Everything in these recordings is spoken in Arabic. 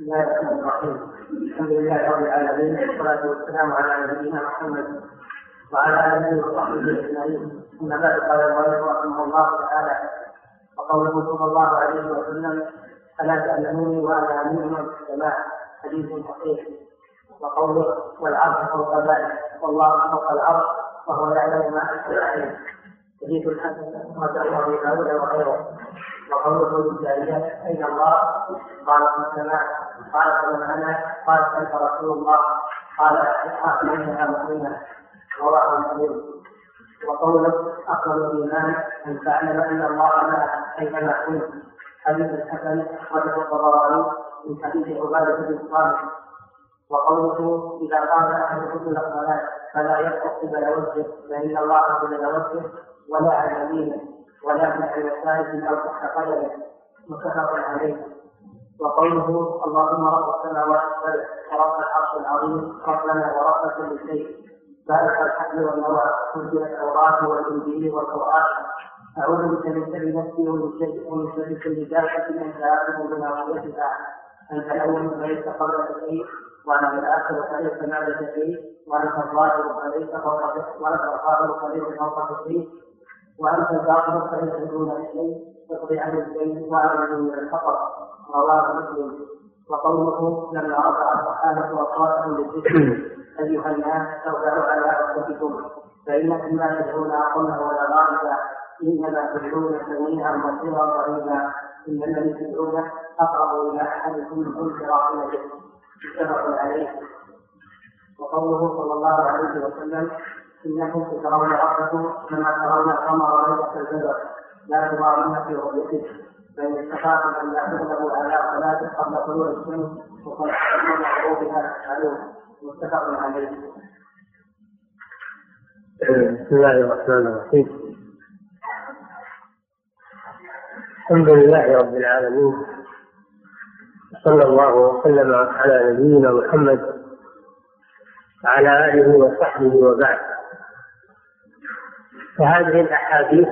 بسم الله الرحمن الرحيم. الحمد لله رب العالمين، والصلاة والسلام على نبينا محمد وعلى آله وصحبه أجمعين. أما بعد، قال المؤلف رحمه الله تعالى: وقوله صلى الله عليه وسلم: فلا تألموني وأنا أمير من في السماء، حديث صحيح. وقوله: والعرش فوق ذلك، والله فوق العرش وهو يعلم ما أنتم عليه، حديث الحسن ورواه أبو داود وغيره. وقوله: الجاريات أين الله؟ قال: في السماء. قال: فمن أنا؟ قال: أنت رسول الله. قال: أحق منها مؤمنة، رواه مسلم. وقوله: أقوى الإيمان أن تعلم أن الله معك أينما كنت، حديث الحسن أخرجه الطبراني من حديث عبادة بن الصامت. وقوله: إذا قام أحدكم إلى الصلاة فلا يبقى قبل وجهه، فإن الله قبل وجهه ولا عن يمينه ولا عن يساره أو تحت قدمه، متفق عليه. وقوله: اللهم رب السماوات السبع ورب العرش العظيم، ربنا ورب كل شيء، ذلك الحمد والنوى، أنزل التوراة والإنجيل والقرآن، أعوذ بك من شر نفسي ومن شر كل دابة أنت آخذ بناصيتها، أنت الأول فليس قبلك شيء، وأنا الآخر فليس بعدك شيء، وأنت الظاهر فليس فوقك شيء، وأنت الظاهر فليس فوقك شيء، وأنت الظاهر فليس دونك شيء، اقضي عن الدين وأعمل من الفقر، رواه مسلم. وقوله: لما رفع الصحابة أصواتهم للذكر: أيها الناس ترجعوا على أنفسكم، فإنكم لا تدعون أقوما ولا غائبا، إنما تدعون سميعا بصيرا قريبا، إن الذي تدعونه أقرب إلى أحدكم من أنف راحلته، متفق عليه. وقوله صلى الله عليه وسلم: إنكم ترون ربكم كما ترون القمر ليلة البدر، لا تضامون في رؤيته، فإن استطعتم أن تعتمدوا على صلاة قبل طلوع الشمس وقبل غروبها تفعلون، متفق عليه. بسم الله الرحمن الرحيم. الحمد لله رب العالمين، صلى الله وسلم على نبينا محمد وعلى آله وصحبه وبعد. فهذه الأحاديث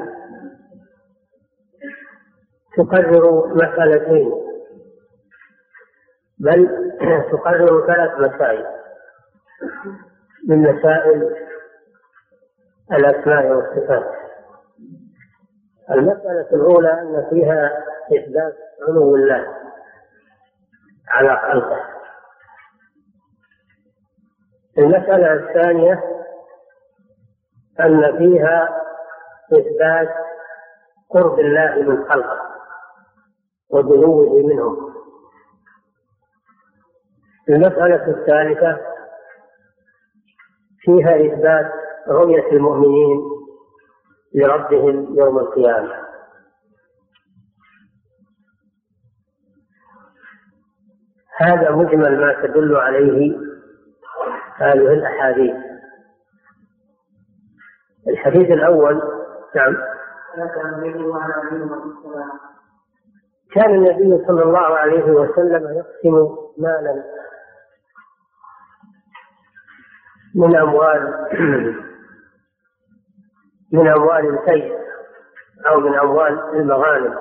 تقرر مسألتين، بل تقرر 3 مسائل من مسائل الأسماء والصفات. المسألة الأولى أن فيها إثبات علو الله على خلقه. المسألة الثانية أن فيها إثبات قرب الله من خلقه ودنوه منهم. المسألة الثالثة فيها إثبات رؤية المؤمنين لربهم يوم القيامة. هذا مجمل ما تدل عليه هذه الأحاديث. الحديث الأول: نعم، كان النبي صلى الله عليه وسلم يقسم مالا من أموال الكيس أو من أموال المغانم،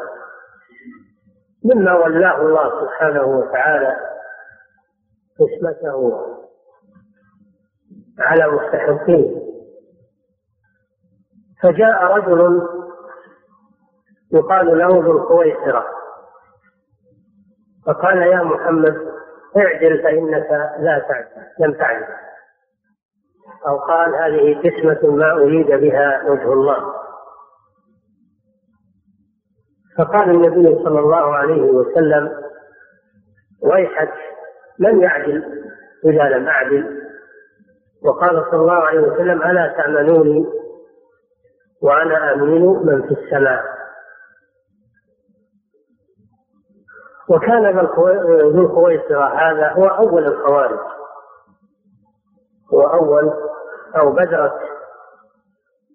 مما ولاه الله سبحانه وتعالى قسمته على مستحقيه. فجاء رجل يقال له ذو القويصرة فقال: يا محمد اعجل فإنك لم تعجل، أو قال: هذه قسمة ما أريد بها وجه الله. فقال النبي صلى الله عليه وسلم: ويحك من يعدل إذا لم أعدل. وقال صلى الله عليه وسلم: ألا تأمنوني وأنا أمين من في السماء. وكان ذو القويصرة هذا هو أول الخوارج، وأول أو بدرة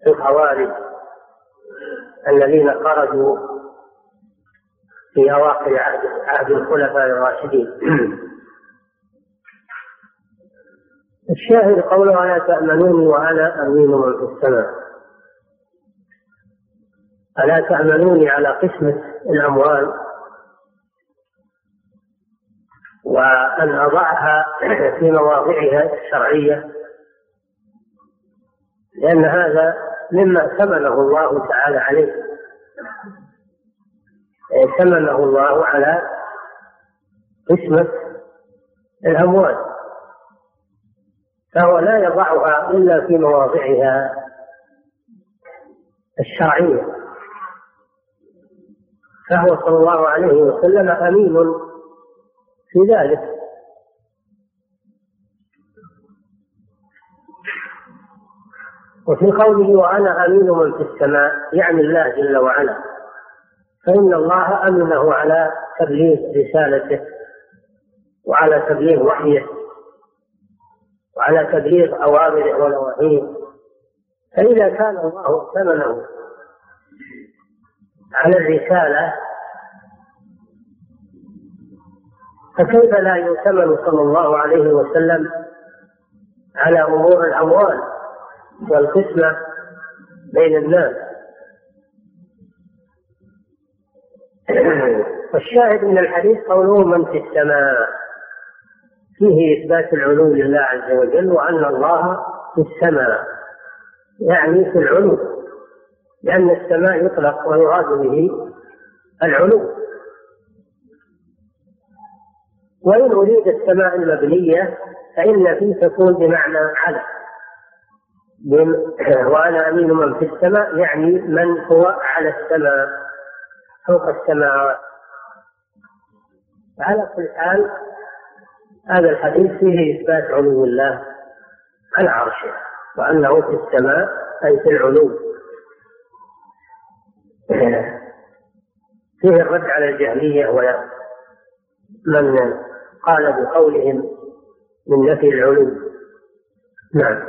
الخوارج الذين خرجوا في أواخر عهد الخلفاء الراشدين. الشاهد قوله: ألا تأمنوني وأنا أمين من في السماء. ألا تأمنوني على قسمة الأموال وأن أضعها في مواضعها الشرعية، لأن هذا مما ثمنه الله تعالى عليه، ثمنه الله على قسمة الأموال، فهو لا يضعها إلا في مواضعها الشرعية. فهو صلى الله عليه وسلم أمين في ذلك. وفي قوله وأنا أمين من في السماء يعني الله جل وعلا، فإن الله أمنه على تبليغ رسالته وعلى تبليغ وحيه وعلى تبليغ أوامره ونواهيه. فإذا كان الله ائتمنه على الرسالة فكيف لا يؤتمن صلى الله عليه وسلم على أمور الأموال والقسمة بين الناس؟ والشاهد من الحديث قوله من في السماء، فيه إثبات العلو لله عز وجل، وأن الله في السماء يعني في العلو، لأن السماء يطلق ويراد به العلو. وإن أريد السماء المبنية فإن فيه تكون بمعنى على، وأنا أمين من في السماء يعني من هو على السماء فوق السماوات. على كل حال هذا الحديث فيه إثبات علو الله على عرشه وأنه في السماء أي في العلو. فيه الرد على الجهمية ومن قال بقولهم من نفي العلو. نعم.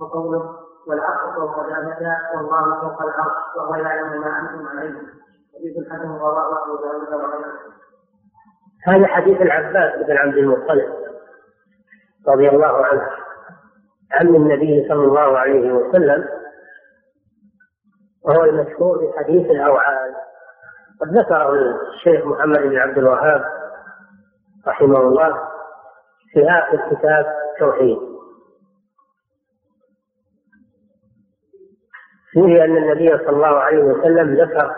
وقوله والعرش فوق ذلك والله فوق العرش وهو يعلم ما انتم عليه حديث الحكم وراء ابو داود وغيره. هذا حديث العباس بن عبد المطلب رضي الله عنه عم النبي صلى الله عليه وسلم، وهو المشهور بحديث الأوعال، قد ذكر الشيخ محمد بن عبد الوهاب رحمه الله في آخر كتاب التوحيد، فيه أن النبي صلى الله عليه وسلم ذكر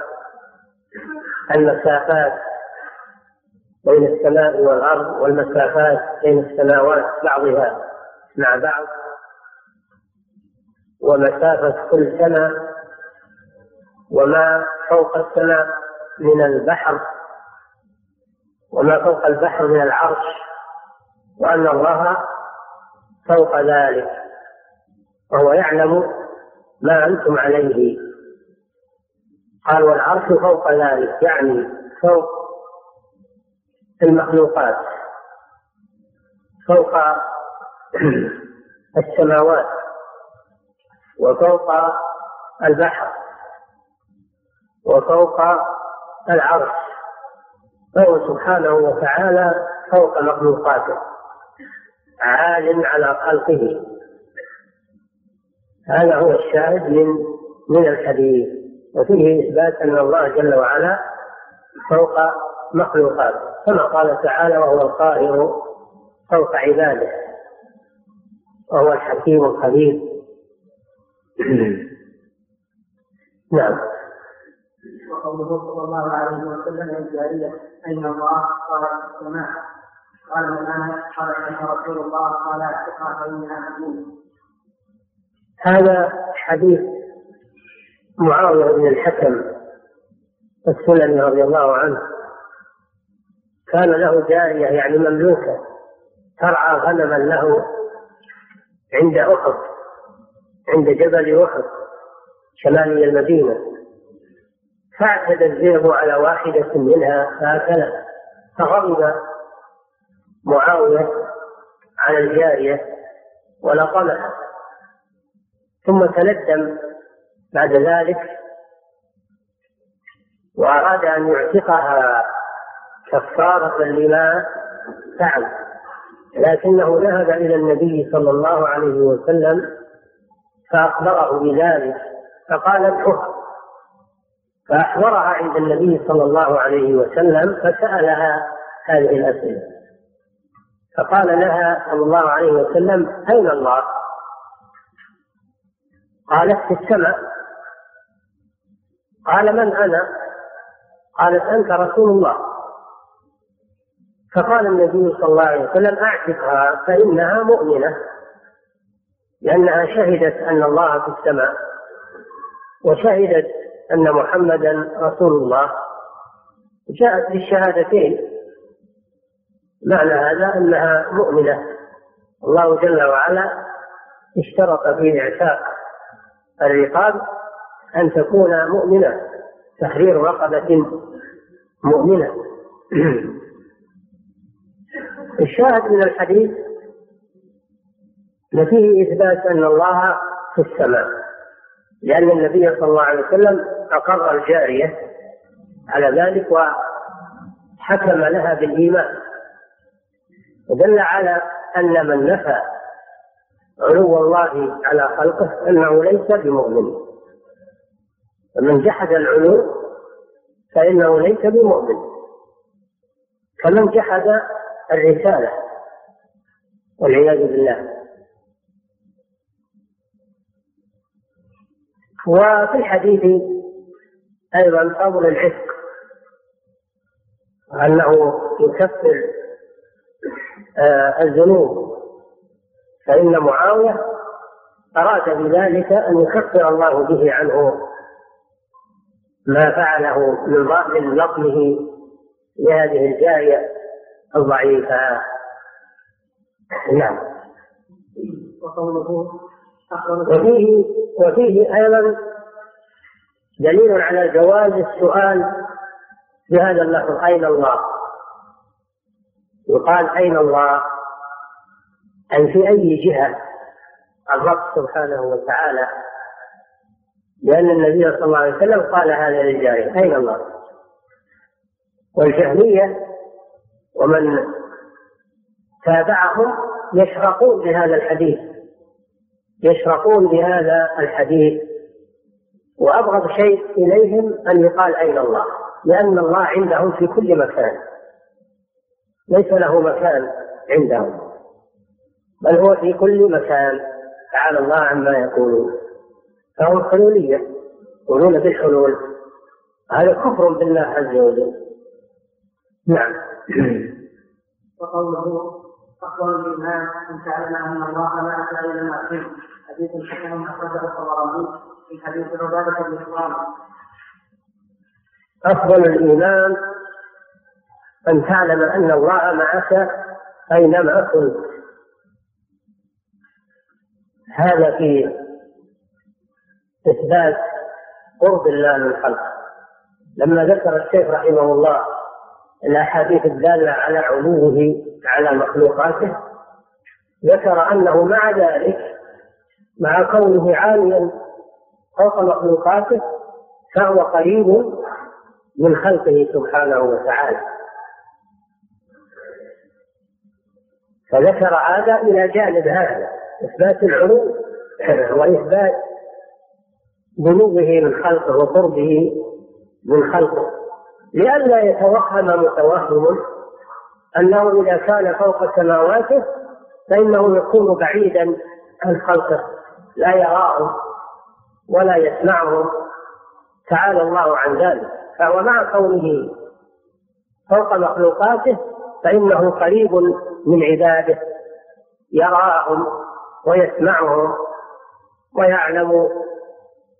المسافات بين السماء والأرض والمسافات بين السماوات بعضها مع بعض، ومسافة كل سماء وما فوق السماء من البحر وما فوق البحر من العرش، وأن الله فوق ذلك وهو يعلم ما أنتم عليه. قال والعرش فوق ذلك يعني فوق المخلوقات، فوق السماوات وفوق البحر وفوق العرش، فهو سبحانه وتعالى فوق مخلوقاته عال على خلقه. هذا هو الشاهد من الحديث، وفيه إثبات أن الله جل وعلا فوق مخلوقاته، كما قال تعالى وهو القاهر فوق عباده وهو الحكيم الخبير. نعم. وقوله صلى الله عليه وسلم الجارية أين الله قال في السماء، قال من أنا، قال أن رسول الله قال أشقى فإنها أمين. هذا حديث معاوية بن الحكم السلمي رضي الله عنه، كان له جارية يعني مملوكة ترعى غنما له عند أحد، عند جبل أحد شمالي المدينة، فاعتدى الذئب على واحدة منها فأكلها، فغضب معاوية على الجارية ولطمها، ثم تندم بعد ذلك وأراد أن يعتقها كفارة لما فعل، لكنه ذهب إلى النبي صلى الله عليه وسلم فأخبره بذلك، فقال ادعها، فأحضرها عند النبي صلى الله عليه وسلم فسألها هذه الأسئلة. فقال لها صلى الله عليه وسلم: أين الله؟ قالت: في السماء. قال: من أنا؟ قالت: أنت رسول الله. فقال النبي صلى الله عليه وسلم: أعتقها فإنها مؤمنة، لأنها شهدت أن الله في السماء، وشهدت أن محمدا رسول الله، جاءت بالشهادتين. معنى هذا أنها مؤمنة. الله جل وعلا اشترط في إعتاق الرقاب أن تكون مؤمنة، تحرير رقبة مؤمنة. الشاهد من الحديث ما فيه إثبات أن الله في السماء، لأن النبي صلى الله عليه وسلم أقر الجارية على ذلك وحكم لها بالإيمان، ودل على أن من نفى علو الله على خلقه أنه ليس بمؤمن، فمن جحد العلو فإنه ليس بمؤمن، فمن جحد الرسالة والعياذ بالله. وفي الحديث أيضا فضل العتق، أنه يكفر الذنوب، فإن معاوية أراد بذلك أن يكفر الله به عنه ما فعله من لطمه لهذه الجارية الضعيفة. نعم. وفيه أيضا دليل على جواز السؤال بهذا اللفظ: أين الله؟ يقال أين الله أي في أي جهة الرب سبحانه وتعالى، لأن النبي صلى الله عليه وسلم قال هذا للجارية: أين الله؟ والجهمية ومن تابعهم يشرقون بهذا الحديث، وأبغض شيء إليهم أن يقال أين الله، لأن الله عندهم في كل مكان، ليس له مكان عندهم، بل هو في كل مكان، تعالى الله عما يقولون. فهو الحلولية، يقولون بالحلول، هذا كفر بالله عز وجل. نعم. وقوله أخبر الإمام أن تعلم أن الله لا أتى إلى ما فيه حديث الحكم أخرجه الطبراني في حديث عبادة بن صامت. أفضل الإيمان أن تعلم أن الله معك أينما كنت. هذا في إثبات قرب الله للخلق. لما ذكر الشيخ رحمه الله الأحاديث الدالة على علوه على مخلوقاته، ذكر أنه مع ذلك، مع كونه عاليا فوق مخلوقاته، فهو قريب من خلقه سبحانه وتعالى، فذكر هذا إلى جانب هذا إثبات العلو وإثبات بلوغه من خلقه وقربه من خلقه، لئلا يتوهم متوهم أنه إذا كان فوق سماواته فإنه يكون بعيدا عن خلقه، لا يراهم ولا يسمعهم، تعالى الله عن ذلك. فهو مع كونه فوق مخلوقاته فإنه قريب من عباده، يراهم ويسمعهم ويعلم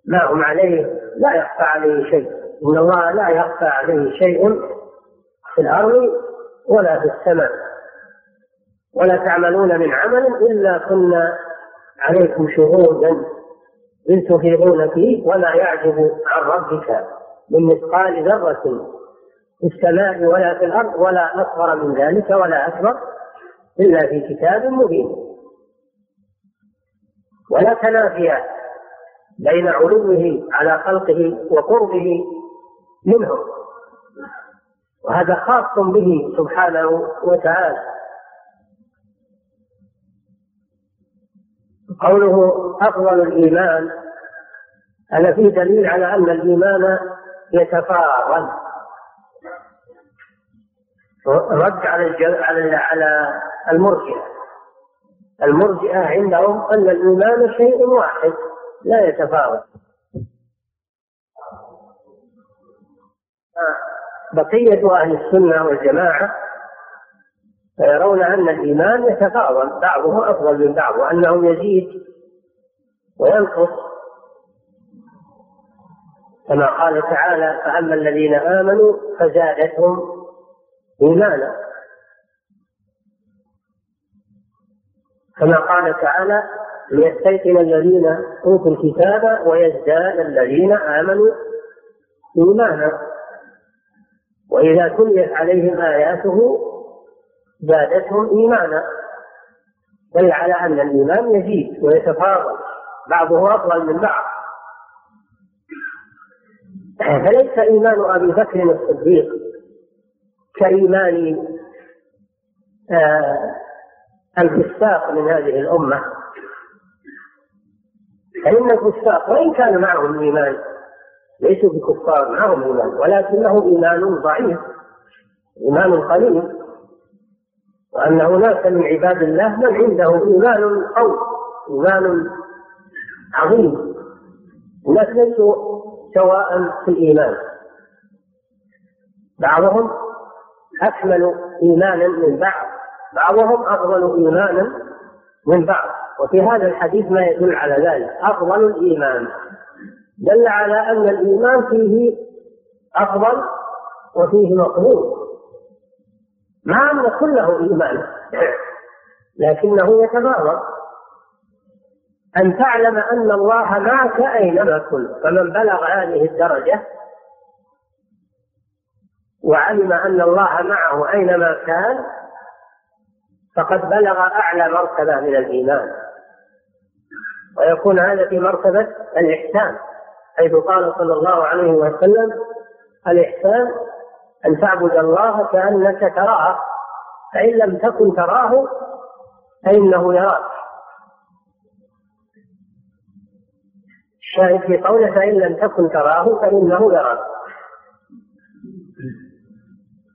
ما هم عليه، لا يخفى عليه شيء. إن الله لا يخفى عليه شيء في الأرض ولا في السماء، ولا تعملون من عمل إلا كنا عليكم شهودا إذ تفيضون فيه ولا يعجب عن ربك من مثقال ذرة في السماء ولا في الأرض ولا أصغر من ذلك ولا أكبر إلا في كتاب مبين. ولا تنافيات بين علوه على خلقه وقربه منهم، وهذا خاص به سبحانه وتعالى. قوله أفضل الإيمان، هذا فيه دليل على أن الإيمان يتفاضل، رد على المرجئة. المرجئة عندهم أن الإيمان شيء واحد لا يتفاوت. بقية أهل السنة والجماعة يرون أن الإيمان يتفاوت، بعضه أفضل من بعض، وأنه يزيد وينقص، كما قال تعالى: فأما الذين آمنوا فزادتهم إيمانا، كما قال تعالى: ليستيقن الذين أوتوا الكتاب ويزداد الذين آمنوا إيمانا وإذا تليت عليهم آياته زادتهم إيمانا. دل على أن الإيمان يزيد ويتفاضل، بعضه أفضل من بعض. فليس إيمان أبي بكر الصديق كإيمان الفساق من هذه الأمة، فإن الفساق وإن كان معهم إيمان ليسوا بكفار، معهم إيمان، ولكنه إيمان ضعيف، إيمان قليل، وأن هناك من عباد الله من عنده إيمان قوي، إيمان عظيم. الناس ليسوا سواء في الإيمان، بعضهم أكمل إيمانا من بعض، بعضهم أفضل إيمانا من بعض، وفي هذا الحديث ما يدل على ذلك. أفضل الإيمان دل على أن الإيمان فيه أفضل وفيه مقبول، مع أن كله إيمان لكنه يتفاوت. أن تعلم أن الله معك أينما كنت، فمن بلغ هذه الدرجة وعلم أن الله معه أينما كان فقد بلغ أعلى مرتبة من الإيمان، ويكون هذا في مرتبة الإحسان، حيث قال صلى الله عليه وسلم: الإحسان أن تعبد الله كأنك تراه، فإن لم تكن تراه فإنه يراك. الشاهد في قوله: فإن لم تكن تراه فإنه يراك.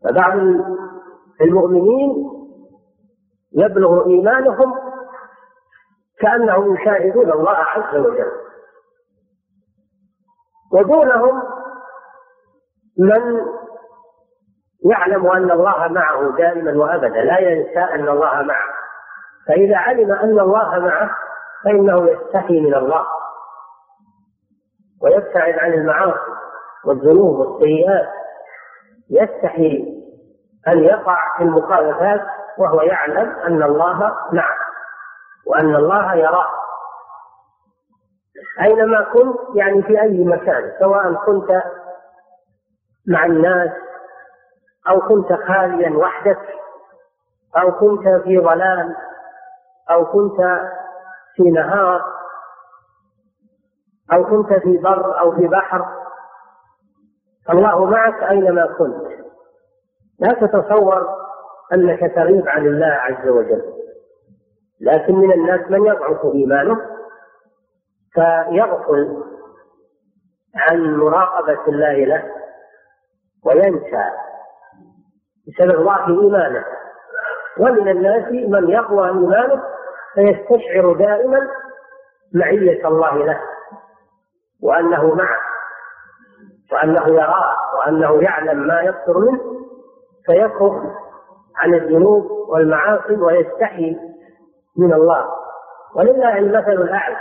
فبعض المؤمنين يبلغ إيمانهم كأنهم يشاهدون الله عز وجل، ودونهم من يعلم أن الله معه دائما وأبدا، لا ينسى أن الله معه، فإذا علم أن الله معه فإنه يستحي من الله ويبتعد عن المعاصي والذنوب والسيئات، يستحي أن يقع في المخالفات وهو يعلم أن الله معه وأن الله يراه أينما كنت، يعني في أي مكان، سواء كنت مع الناس أو كنت خاليا وحدك أو كنت في ظلام أو كنت في نهار أو كنت في بر أو في بحر، الله معك أينما كنت. لا تتصور أنك تغيب عن الله عز وجل، لكن من الناس من يضعف إيمانه فيغفل عن مراقبة الله له وينسى بسبب ضعف إيمانه، ومن الناس من يقوى إيمانه فيستشعر دائما معية الله له وأنه معه وأنه يراه وأنه يعلم ما يصدر منه، فيكف عن الذنوب والمعاصي ويستحي من الله. ولله المثل الأعلى.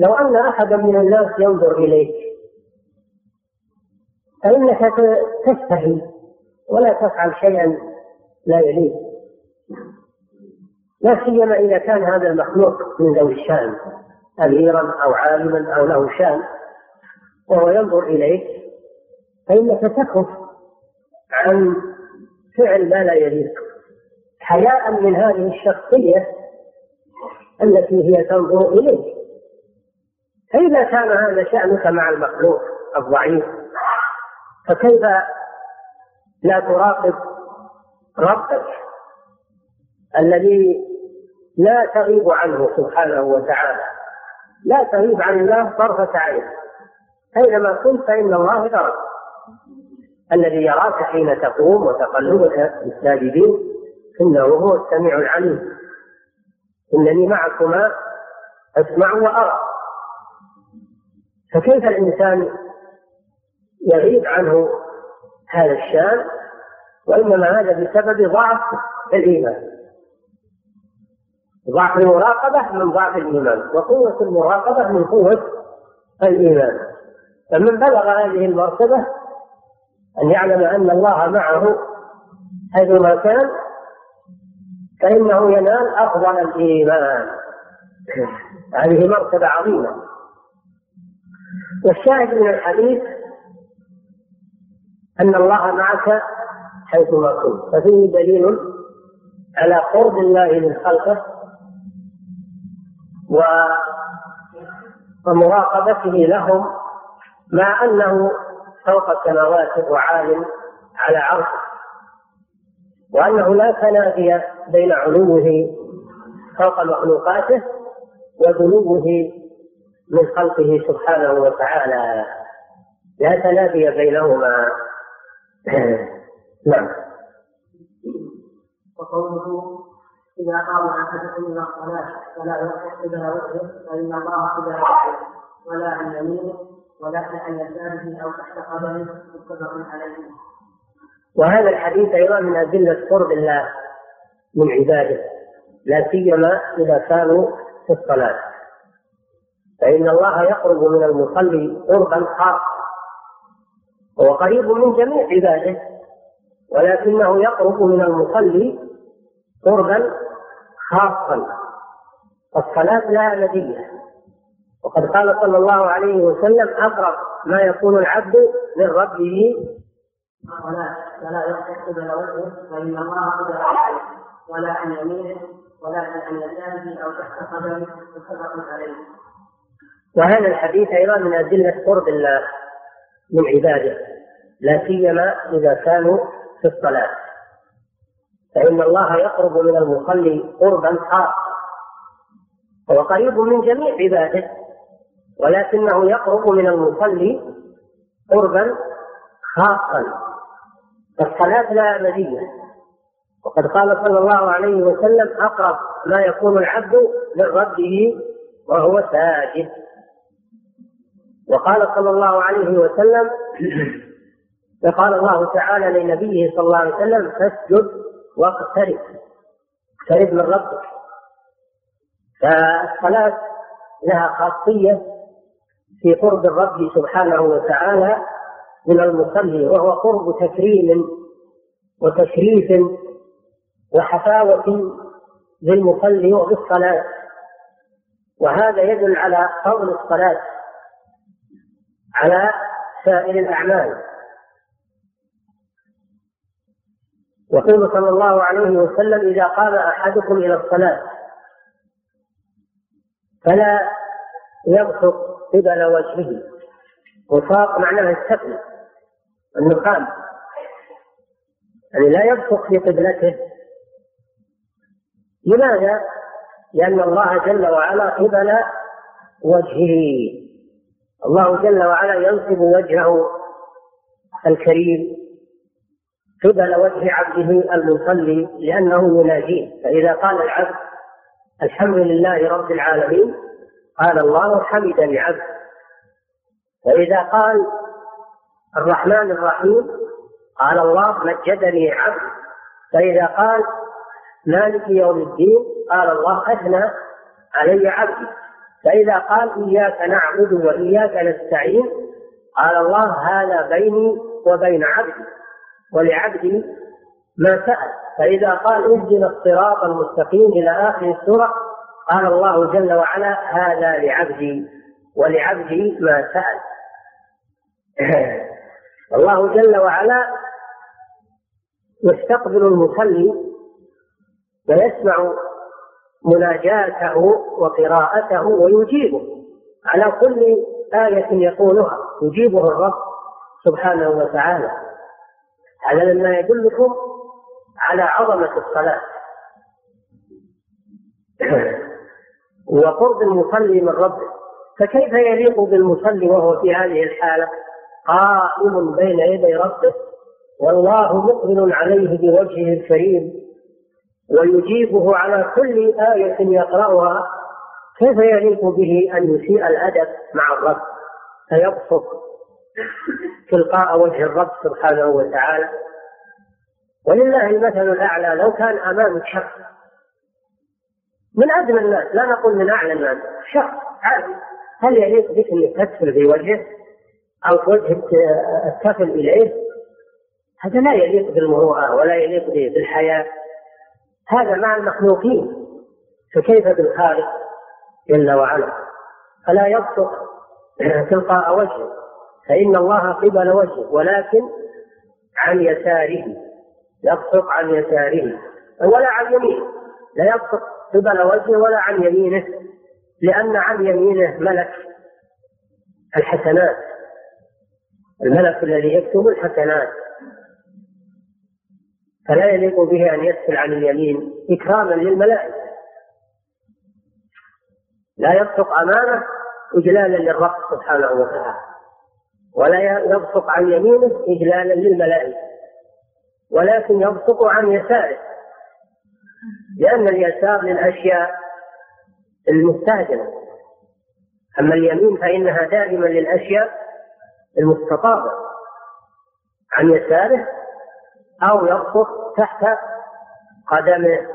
لو أن أحدا من الناس ينظر إليك فإنك تستحي ولا تفعل شيئا لا يليك، لا سيما إذا كان هذا المخلوق من ذوي الشأن، أميرا أو عالما أو له شأن، وهو ينظر إليك فإنك تخف عن فعل ما لا يليق، حياء من هذه الشخصية التي هي تنظر إليك. فإذا كان هذا شأنك مع المخلوق الضعيف، فكيف لا تراقب ربك الذي لا تغيب عنه سبحانه وتعالى؟ لا تغيب عن الله طرفة عين، أينما كنت فإن الله يراك. الذي يراك حين تقوم وتقلبك بالساجدين إنه هو السميع العليم. إنني معكما أسمع وأرى. فكيف الإنسان يغيب عنه هذا الشأن؟ وإنما هذا بسبب ضعف الإيمان، ضعف المراقبة من ضعف الإيمان، وقوة المراقبة من قوة الإيمان. فمن بلغ هذه المرتبة أن يعلم أن الله معه حيثما كان فإنه ينال أفضل الإيمان. هذه مرتبة عظيمة. والشاهد من الحديث أن الله معك حيثما كنت، ففيه دليل على قرب الله من خلقه ومراقبته لهم، مع أنه فوق السماوات وعال على عرشه، وأنه لا تنافي بين علوه فوق مخلوقاته ودنوه من خلقه سبحانه وتعالى، لا تنافي بينهما. نعم. وقوله إذا قام أحدكم إلى الصلاة فلا ينصح إلى وجهه فإن الله إلى وجهه ولا عن يمينه ولا عن يساره أو تحت قدمه متفق عليه. وهذا الحديث أيضا من أدلة قرب الله من عباده، لا سيما إذا كانوا في الصلاة، فإن الله يقرب من المصلي قربا خاصا، وهو قريب من جميع عباده، ولكنه يقرب من المصلي قربا خاصا. الصلاة لها مزية، وقد قال صلى الله عليه وسلم أقرب ما يكون العبد من ربه فلا يقصد لوجهه فإن الله قدر عليه ولا عن يمينه ولا عن يساره أو تحت قدمه متفق عليه. وهذا الحديث أيضا من أدلة قرب الله من عباده، لا سيما إذا كانوا في الصلاة، فإن الله يقرب من المصلي قربا خاصا، وهو قريب من جميع عباده، ولكنه يقرب من المصلي قربا خاصا. فالصلاة لا مزية، وقد قال صلى الله عليه وسلم أقرب ما يكون العبد من ربه وهو ساجد. وقال صلى الله عليه وسلم، فقال الله تعالى لنبيه صلى الله عليه وسلم فاسجد واقترب من ربك. فالصلاة لها خاصية في قرب الرب سبحانه وتعالى من المصلي، وهو قرب تكريم وتشريف وحفاوة للمصلي وبالصلاة، وهذا يدل على فضل الصلاة على سائر الأعمال. وقال صلى الله عليه وسلم إذا قام أحدكم إلى الصلاة فلا يبصق قبل وجهه. وصاق معناها السفل النخام، يعني لا يبصق في قبلته. لماذا؟ لأن الله جل وعلا قبل وجهه، الله جل وعلا ينصب وجهه الكريم قبل وجه عبده المصلي لأنه يناجيه. فإذا قال العبد الحمد لله رب العالمين قال الله حمدني عبد، وإذا قال الرحمن الرحيم قال الله مجدني عبد، فإذا قال مالك يوم الدين قال الله أثنى علي عبدي، فإذا قال إياك نعبد وإياك نستعين قال الله هذا بيني وبين عبدي ولعبدي ما سأل، فإذا قال اهدنا الصراط المستقيم إلى آخر السورة قال الله جل وعلا هذا لعبدي ولعبدي ما سأل. الله جل وعلا يستقبل المصلي ويسمع مناجاته وقراءته ويجيبه على كل آية يقولها، يجيبه الرب سبحانه وتعالى. هذا مما يدلكم على عظمة الصلاة وقرب المصلي من ربه. فكيف يليق بالمصلي وهو في هذه الحالة قائم بين يدي ربه والله مقبل عليه بوجهه الكريم ويجيبه على كل آية يقرأها. كيف يليق به أن يسيء الأدب مع الرب فيبصق تلقاء وجه الرب سبحانه وتعالى؟ ولله المثل الأعلى. لو كان أمامك شخص من أدنى الناس، لا نقول من أعلى الناس، شخص عادي، هل يليق بك أن تكفل بوجهه أو وجهك التفل إليه؟ هذا لا يليق بالمروءة ولا يليق بالحياة. هذا مع المخلوقين، فكيف بالخالق جل وعلا؟ فلا يبصق تلقاء وجهه، فإن الله قبل وجهه ولكن عن يساره، يبصق عن يساره ولا عن يمينه، لا يبصق قبل وجهه ولا عن يمينه، لأن عن يمينه ملك الحسنات، الملك الذي يكتب الحسنات، فلا يليق به أن يسفل عن اليمين إكراما للملائكة. لا يبصق أمامه إجلالا للرب سبحانه وتعالى، ولا يبصق عن يمينه إجلالا للملائكة، ولكن يبصق عن يساره، لأن اليسار للأشياء المستهجنة، أما اليمين فإنها دائما للأشياء المستطابة. عن يساره أو يبصق تحت قدمه،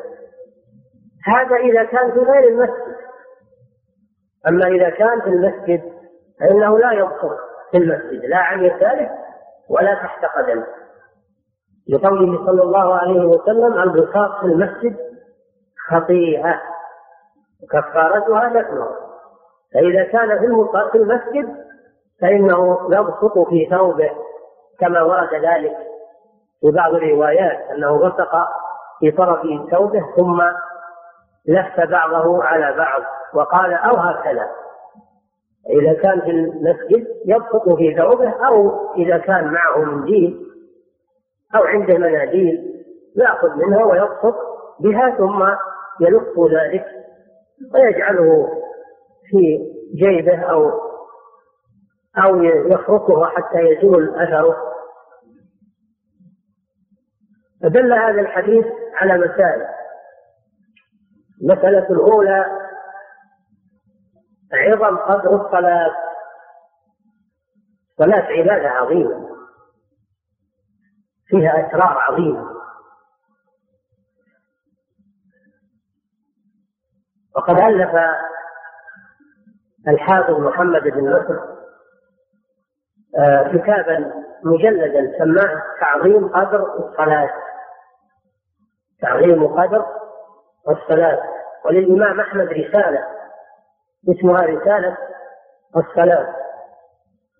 هذا إذا كان في غير المسجد. أما إذا كان في المسجد فإنه لا يبصق في المسجد، لا عن يساره ولا تحت قدمه، لقوله صلى الله عليه وسلم: البصاق في المسجد خطيئة وكفارتها نكرة. فإذا كان في المسجد فإنه يبصق في ثوبه، كما ورد ذلك في بعض الروايات أنه بصق في طرف ثوبه ثم لف بعضه على بعض وقال أو هكذا. إذا كان في المسجد يبصق في ثوبه، أو إذا كان معه منديل أو عنده مناديل يأخذ منها ويبصق بها ثم يلف ذلك ويجعله في جيبه أو يخرقه حتى يزول أثره. فدل هذا الحديث على مسائل. المسألة الأولى: عظم قدر الصلاة. الصلاة عبادة عظيمة فيها أسرار عظيمة، وقد ألف الحافظ محمد بن نصر كتابا مجلدا سماه تعظيم قدر الصلاة، تعظيم قدر الصلاة. وللإمام أحمد رسالة اسمها رسالة الصلاة،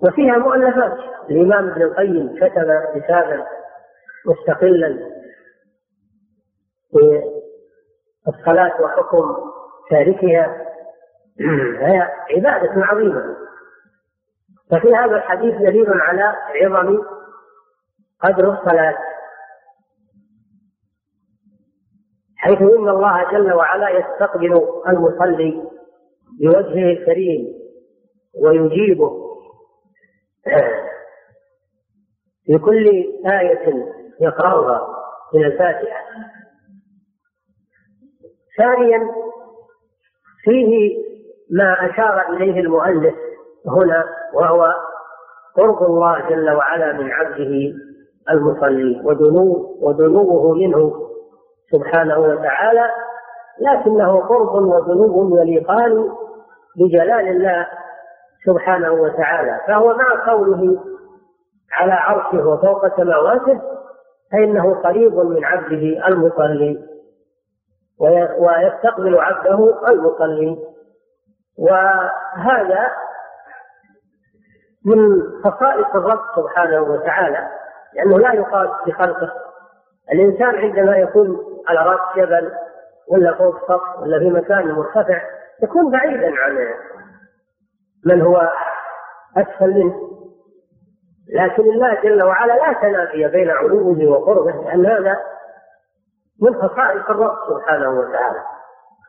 وفيها مؤلفات. الإمام ابن القيم كتب رسالة مستقلا في الصلاة وحكم تاركها، هي عبادة عظيمة. ففي هذا الحديث دليل على عظم قدر الصلاة، حيث إن الله جل وعلا يستقبل المصلي بوجهه الكريم ويجيبه في كل آية يقرأها من الفاتحة. ثانيا، فيه ما أشار إليه المؤلف هنا، وهو قرب الله جل وعلا من عبده المصلي ودنوه منه سبحانه وتعالى، لكنه قرب ودنو يليقان بجلال الله سبحانه وتعالى. فهو مع قوله على عرشه وفوق سماواته فإنه قريب من عبده المصلي ويستقبل عبده المصلي، وهذا من خصائص الرب سبحانه وتعالى، لأنه لا يقاس بخلقه. الإنسان عندما يكون على رأس جبل ولا فوق سطح ولا في مكان مرتفع يكون بعيدا عن من هو أسفل منه، لكن الله جل وعلا لا تنافي بين علوه وقربه، لأن هذا من خصائص الرب سبحانه وتعالى،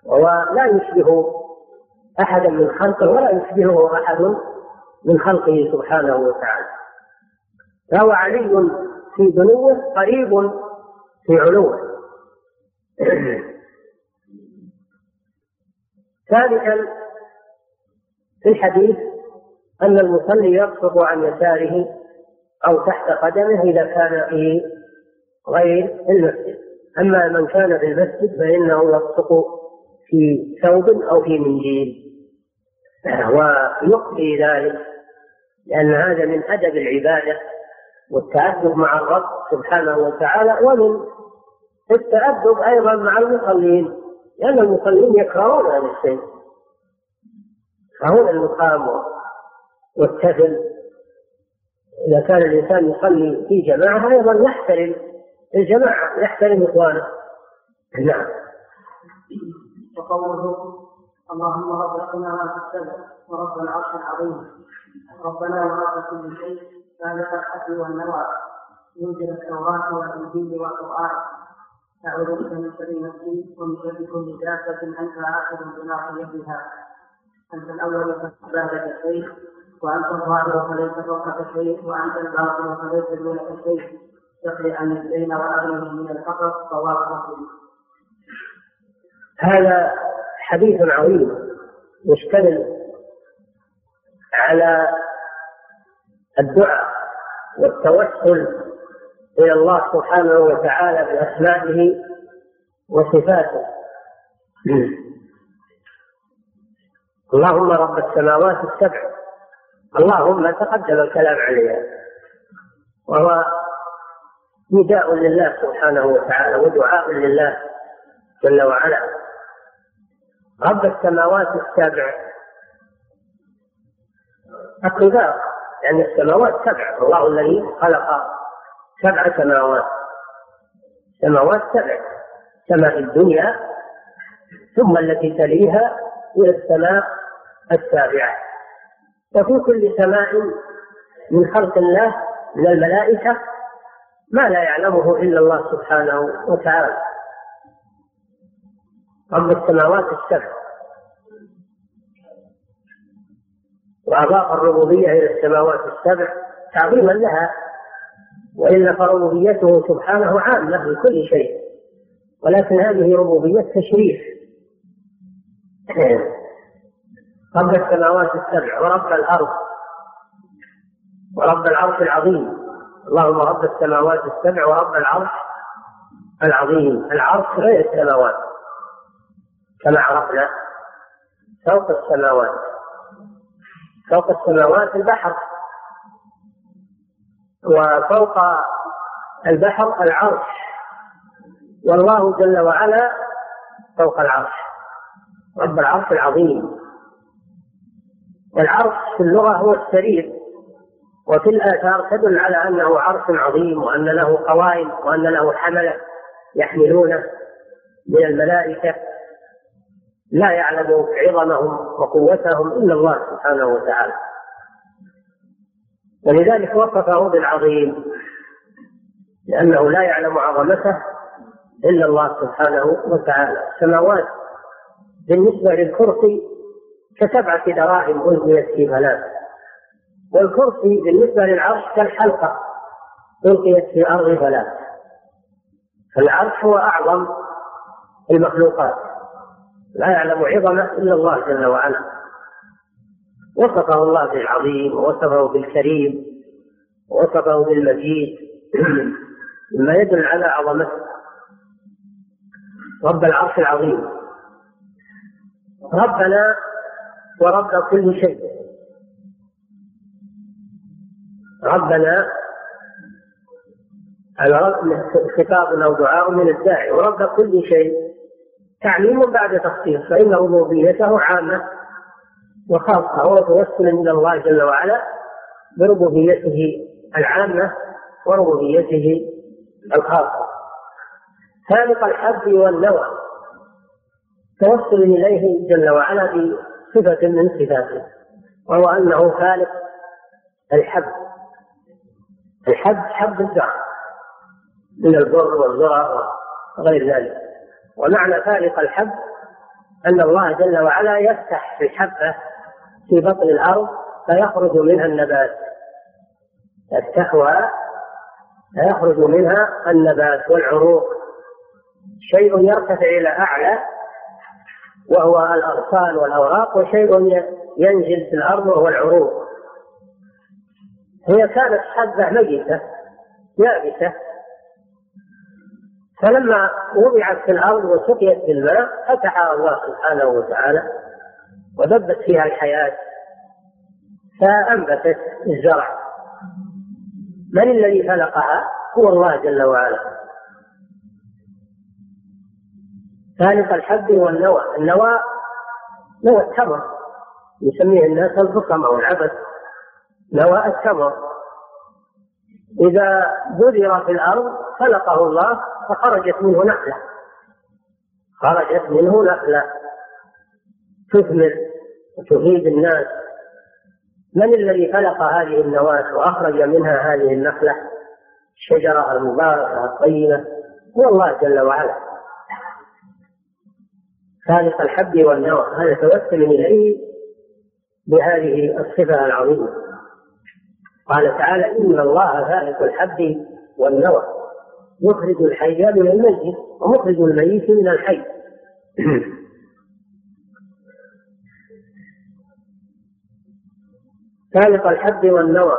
ولا يشبه أحدا من خلقه ولا يشبهه أحد من خلقه سبحانه وتعالى. روى علي في دنوه قريب في علوه. ثالثا في الحديث أن المصلي يقصد عن يساره أو تحت قدمه إذا كان في غير المسجد، أما من كان في المسجد فإنه يبصق في ثوب أو في منجيل ويقضي ذلك، لأن هذا من أدب العبادة والتأدب مع الرب سبحانه وتعالى، ومن التأدب أيضا مع المصلين، لأن المصلين يكرهون هذا الشيء، يكرهون المقام والتفل. إذا كان الإنسان يصلي في جماعة أيضا يحترم الجماعة، يحترم إخوانه. نعم. وقوله اللهم ربنا ما في السماء ورب العرش العظيم ربنا وسعت كل شيء فاذا الحب والنوى ينزل التوراة والإنجيل والقرآن أعوذ بك من شر نفسي ومن شر كل دابة أنت آخذ بناصيتها أنت الأول فاستبعد الشيء وأنت الظاهر فليس فوقك شيء وأنت الباطن فليس دونك شيء تقي عن الدين وأغنى من الفقر صواب مسلم. هذا حديث عظيم يشتمل على الدعاء والتوسل إلى الله سبحانه وتعالى بأسمائه وصفاته. اللهم رب السماوات السبع، اللهم تقدم الكلام عليها، وهو نداء لله سبحانه وتعالى ودعاء لله جل وعلا. رب السماوات السبع الطباق، يعني السماوات سبع، الله الذي خلق سبع سماوات، سماوات سبع، سماء الدنيا ثم التي تليها إلى السماء السابعة، وفي كل سماء من خلق الله من الملائكة ما لا يعلمه إلا الله سبحانه وتعالى. رب السماوات السبع، وأضاف الربوبية إلى السماوات السبع تعظيما لها، وإلا فربوبيته سبحانه عامة لكل شيء، ولكن هذه ربوبية تشريف. رب السماوات السبع ورب الأرض ورب العرش العظيم، اللهم رب السماوات السبع ورب العرش العظيم. العرش غير السماوات كما عرفنا، فوق السماوات، فوق السماوات البحر، وفوق البحر العرش، والله جل وعلا فوق العرش، رب العرش العظيم. والعرش في اللغة هو السرير، وفي الآثار تدل على أنه عرش عظيم، وأن له قوائم، وأن له حملة يحملونه من الملائكة لا يعلم عظمهم وقوتهم إلا الله سبحانه وتعالى، ولذلك وصفه بالعظيم، لأنه لا يعلم عظمته إلا الله سبحانه وتعالى. السماوات بالنسبة للكرسي كسبعة دراهم ألقيت في غلاف، والكرسي بالنسبة للعرش كالحلقة ألقيت في أرض غلاف، فالعرش هو أعظم المخلوقات، لا يعلم عظمه إلا الله جل وعلا. وصفه الله بالعظيم، ووصفه بالكريم، ووصفه بالمجيد، مما يدل على عظمته. رب العرش العظيم. ربنا ورب كل شيء، ربنا خطاب أو دعاء من الداعي، ورب كل شيء تعميم بعد تخصيص، فإن ربوبيته عامة وخاصة، هو توسل إلى الله جل وعلا بربوبيته العامة وربوبيته الخاصة. خالق الحب والنوى، توسل إليه جل وعلا بصفة من صفاته، وهو أنه خالق الحب. الحب حب الزرع من البر والزرع وغير ذلك، ومعنى خالق الحب أن الله جل وعلا يفتح في الحبة في بطن الأرض فيخرج منها النبات، يفتحها فيخرج منها النبات والعروق، شيء يرتفع إلى أعلى وهو الأغصان والأوراق، وشيء ينزل في الأرض وهو العروق. هي كانت حبة ميتة يابسة، فلما وضعت في الأرض وسقيت بالماء فتحها الله سبحانه وتعالى وذبت فيها الحياة فأنبتت الزرع. من الذي خلقها؟ هو الله جل وعلا، خالق الحب والنوى. النوى نوى التمر، يسميه الناس الفقم أو العبد، نوى التمر إذا بذر في الأرض خلقه الله فخرجت منه نخلة، خرجت منه نخلة تثمر وتفيد الناس. من الذي خلق هذه النواة وأخرج منها هذه النخلة الشجرة المباركة الطيبة؟ هو الله جل وعلا، خالق الحب والنوى. هذا توسل إليه بهذه الصفة العظيمة. قال تعالى: إن الله خالق الحب والنوى، يخرج الحي من الميت ومخرج الميت من الحي. خالق الحب والنوى.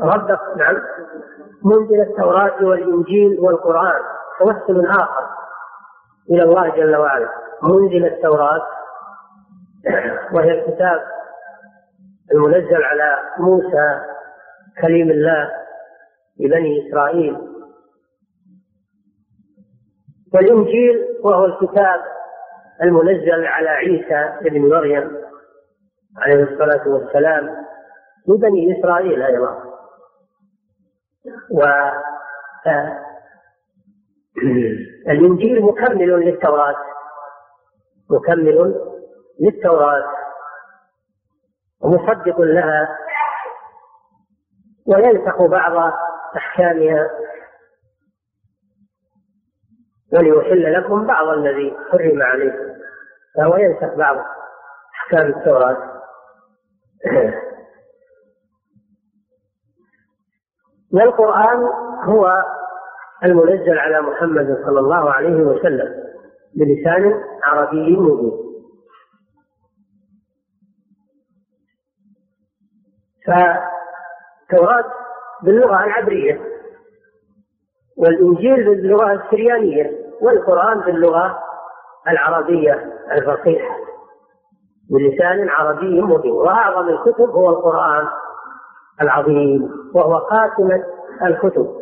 ربك نعم، منزل التوراة والإنجيل والقرآن. توسل آخر إلى الله جل وعلا، منزل التوراة وهي الكتاب المنزل على موسى كليم الله لبني إسرائيل، والإنجيل وهو الكتاب المنزل على عيسى ابن مريم عليه الصلاة والسلام لبني إسرائيل أيضا. والإنجيل مكمل للتوراة، مكمل للتوراة ومصدق لها وينسخ بعض أحكامها: وليحل لكم بعض الذي حرم عليكم، فهو ينسخ بعض أحكام التوراة. والقرآن هو المنزل على محمد صلى الله عليه وسلم بلسان عربي مبين. فالتوراة باللغة العبرية، والإنجيل باللغة السريانية، والقرآن باللغة العربية الفصيحة بلسان عربي مبين. وأعظم الكتب هو القرآن العظيم، وهو خاتمة الكتب.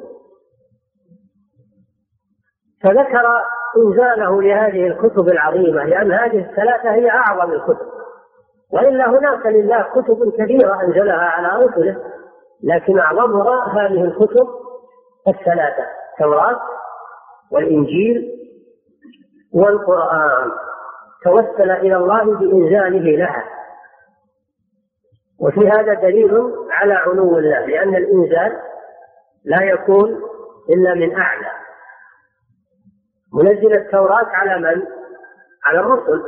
فذكر إنزاله لهذه الكتب العظيمة لأن هذه الثلاثة هي أعظم الكتب، وإلا هناك لله كتب كثيرة أنزلها على رسله، لكن أعظمها هذه الكتب الثلاثة: التوراة والإنجيل والقرآن. توسل إلى الله بإنزاله لها، وفي هذا دليل على علو الله، لأن الإنزال لا يكون إلا من أعلى. منزل التوراة على من؟ على الرسل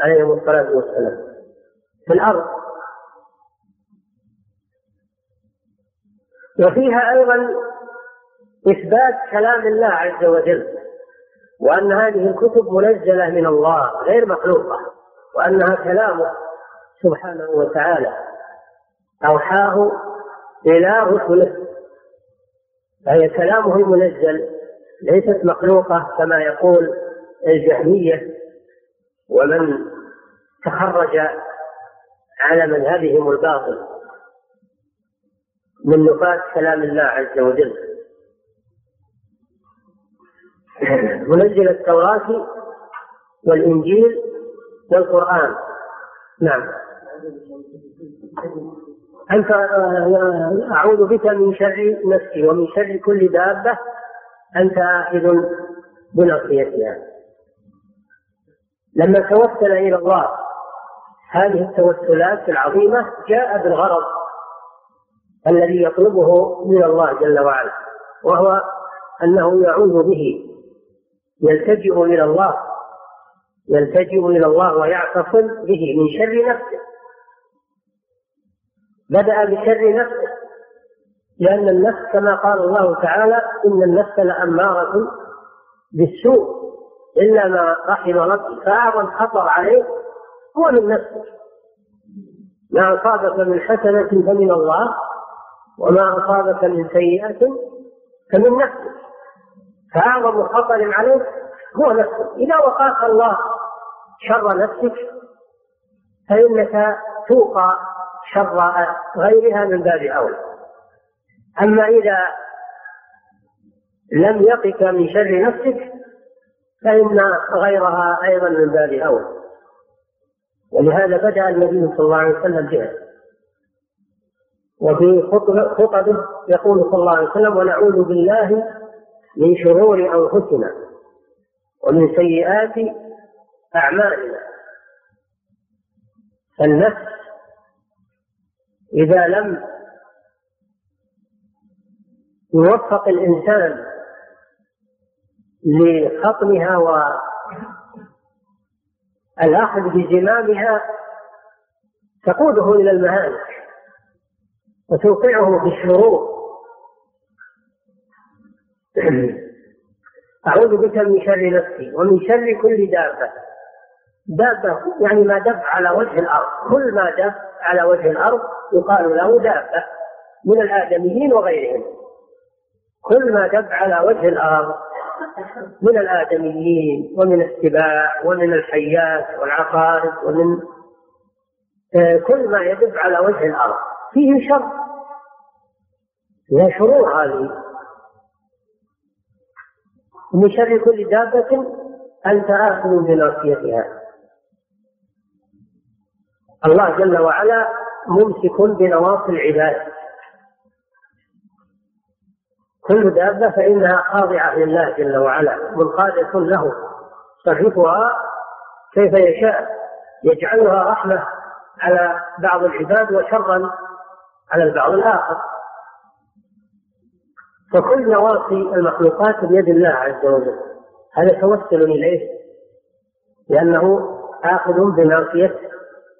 عليهم الصلاة والسلام في الأرض. وفيها أيضا إثبات كلام الله عز وجل، وأن هذه الكتب منزلة من الله غير مخلوقة، وأنها كلامه سبحانه وتعالى أوحاه إلى رسله، فهي كلامه المنزل ليست مخلوقة كما يقول الجهمية ومن تخرج على مذهبهم الباطل من نفاذ كلام الله عز وجل. منزل التوراة والإنجيل والقرآن. نعم. أنت أعوذ بك من شر نفسي ومن شر كل دابة أنت آخذ بناصيتها. لما توسل إلى الله هذه التوسلات العظيمة جاء بالغرض الذي يطلبه من الله جل وعلا، وهو أنه يعوذ به، يلتجئ إلى الله، يلتجئ إلى الله ويعتصم به من شر نفسه. بدأ بشر نفسه لأن النفس كما قال الله تعالى: إن النفس لأمارة بالسوء إلا ما رحم ربك. فأعظم خطر عليك هو من نفسك. ما أصابك من حسنة فمن الله وما أصابك من سيئة فمن نفسك. فأعظم خطر عليك هو نفسك. إذا وقاك الله شر نفسك فإنك توقى شر غيرها من باب أولى. أما إذا لم يقك من شر نفسك فإن غيرها أيضا من باب أولى. ولهذا بدأ النبي صلى الله عليه وسلم بها، وفي خطبه يقول صلى الله عليه وسلم: ونعوذ بالله من شرور أنفسنا ومن سيئات أعمالنا. فالنفس إذا لم يوفق الإنسان لخطمها والأخذ بزمامها تقوده إلى المهالك وتوقعه في الشرور. أعوذ بك من شر نفسي ومن شر كل دابة، يعني ما دب على وجه الأرض. كل ما دب على وجه الأرض يقال له دابة من الآدميين وغيرهم. كل ما دب على وجه الأرض من الآدميين ومن السباع ومن الحيات والعقارب ومن كل ما يدب على وجه الأرض فيه شر، لا شرور هذه. ومن شر كل دابة أنت آخذ بناصيتها. الله جل وعلا ممسك بنواصي العباد. كل دابة فإنها خاضعة لله جل وعلا منقادة له، يصرفها كيف يشاء، يجعلها رحمة على بعض العباد وشرا على البعض الآخر. فكل نواصي المخلوقات بيد الله عز وجل. هذا توسل إليه لأنه آخذ بناصية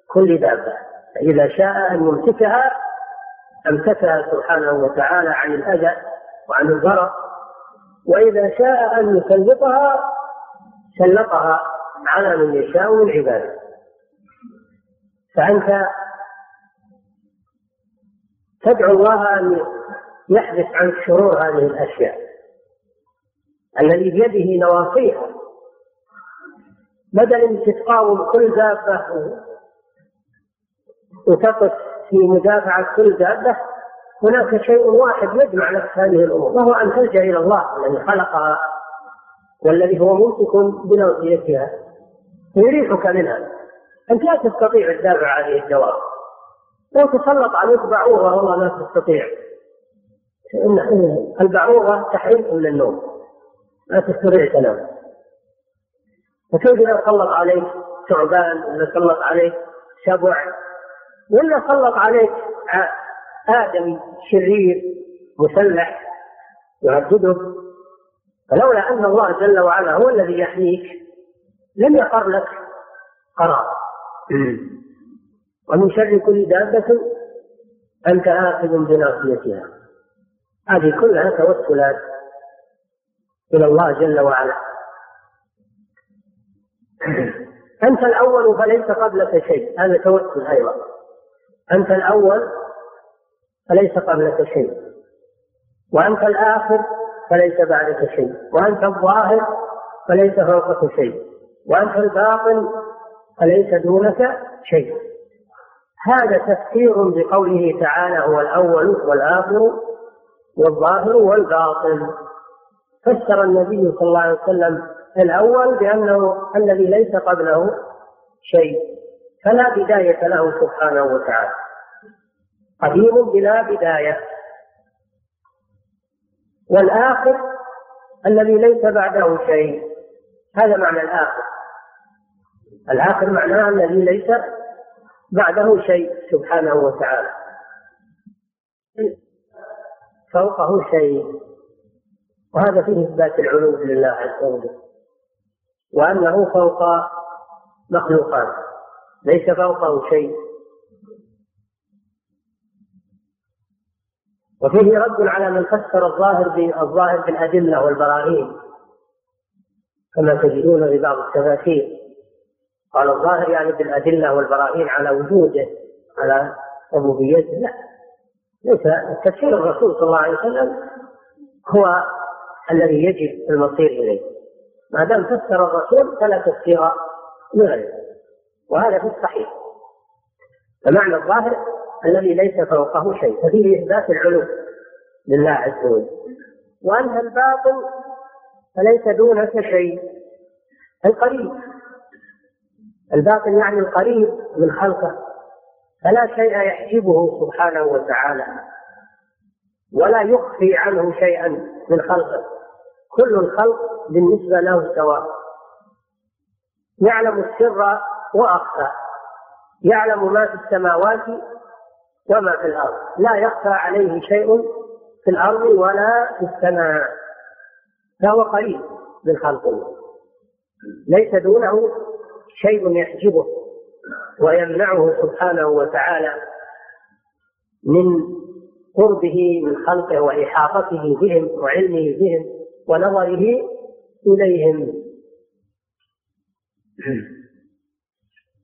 كل دابة، فإذا شاء أن يمسكها أمسكها سبحانه وتعالى عن الأذى وعن الضرر، وإذا شاء أن يسلطها سلطها على من يشاء من عباده. فأنت تدعو الله أن يحدث عنك شرور هذه الأشياء الذي بيده نواصيها، بدل أن تتقاوم كل دابة وتقف في مدافعة كل دابة. هناك شيء واحد يجمع لك هذه الأمور، وهو أن تلجأ إلى الله الذي خلقها والذي هو ممسك بناصيتها ويريحك منها. أنت لا تستطيع الدافع هذه الدواب، لو تسلط عليك بعوضة والله لا تستطيع. البعوضة تحرمك من النوم، لا تستطيع تنام. وكيف إذا سلط عليك ثعبان، إذا سلط عليك سبع، ولا سلط عليك آدمي شرير مسلح يهدده، فلولا أن الله جل وعلا هو الذي يحميك لم يقر لك قرار. ومن شر كل دابة أنت آخذ بناصيتها. هذه كلها توسلات إلى الله جل وعلا. أنت الأول فليس قبلك شيء، هذا توسل أيضا. أنت الأول فليس قبلك شيء، وأنت الآخر فليس بعدك شيء، وأنت الظاهر فليس فوقك شيء، وأنت الباطن فليس دونك شيء. هذا تفسير بقوله تعالى: هو الأول والآخر والظاهر والباطن. فسر النبي صلى الله عليه وسلم الأول بأنه الذي ليس قبله شيء، فلا بداية له سبحانه وتعالى، قديم بلا بداية. والآخر الذي ليس بعده شيء، هذا معنى الآخر. الآخر معناه الذي ليس بعده شيء سبحانه وتعالى، فوقه شيء. وهذا فيه إثبات العلو لله عز وجل، وأنه فوق مخلوقات ليس فوقه شيء. وفيه رد على من فسر الظاهر بالأدلة والبراهين، كما تجدون في بعض التفاسير قال الظاهر يعني بالأدلة والبراهين على وجوده على ربوبيته. لا، ليس تفسير الرسول صلى الله عليه وسلم هو الذي يجب المصير إليه، ما دام فسر الرسول فلا تفسير غيره، وهذا في الصحيح. فمعنى الظاهر الذي ليس فوقه شيء، ففيه إثبات العلو لله عز وجل. وأما الباطن فليس دونك شيء، القريب، الباطن يعني القريب من خلقه، فلا شيء يحجبه سبحانه وتعالى ولا يخفي عنه شيئا من خلقه، كل الخلق بالنسبة له سواء، يعلم السر وأخفى، يعلم ما في السماوات وما في الأرض، لا يخفى عليه شيء في الأرض ولا في السماء، فهو قريب من خلقه، ليس دونه شيء يحجبه ويمنعه سبحانه وتعالى من قربه من خلقه وإحاطته بهم وعلمه بهم ونظره إليهم،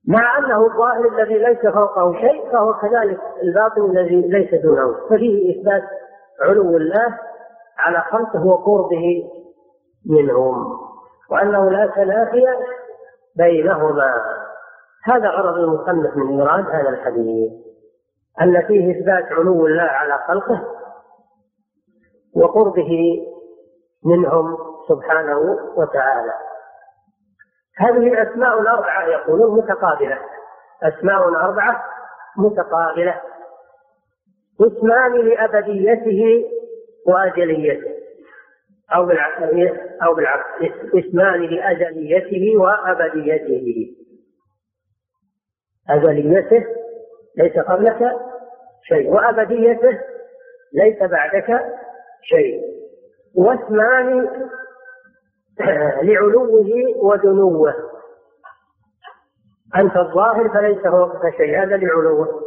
مع أنه الظاهر الذي ليس فوقه شيء فهو كذلك الباطن الذي ليس دونه. ففيه إثبات علو الله على خلقه وقربه منهم، وأنه لا تنافي بينهما. هذا غرض المصنف من إيراد هذا الحديث، أن فيه إثبات علو الله على خلقه وقربه منهم سبحانه وتعالى. هذه الأسماء الأربعة يقولون متقابلة، أسماء أربعة متقابلة، اسمان لأبديته وأجليته، أو بالعكس، اسمان لأجليته وأبديته. أجليته ليس قبلك شيء، وأبديته ليس بعدك شيء، واسمان لعلوه ودنوه، أنت الظاهر فليس فوقك شيء، هذا لعلوه،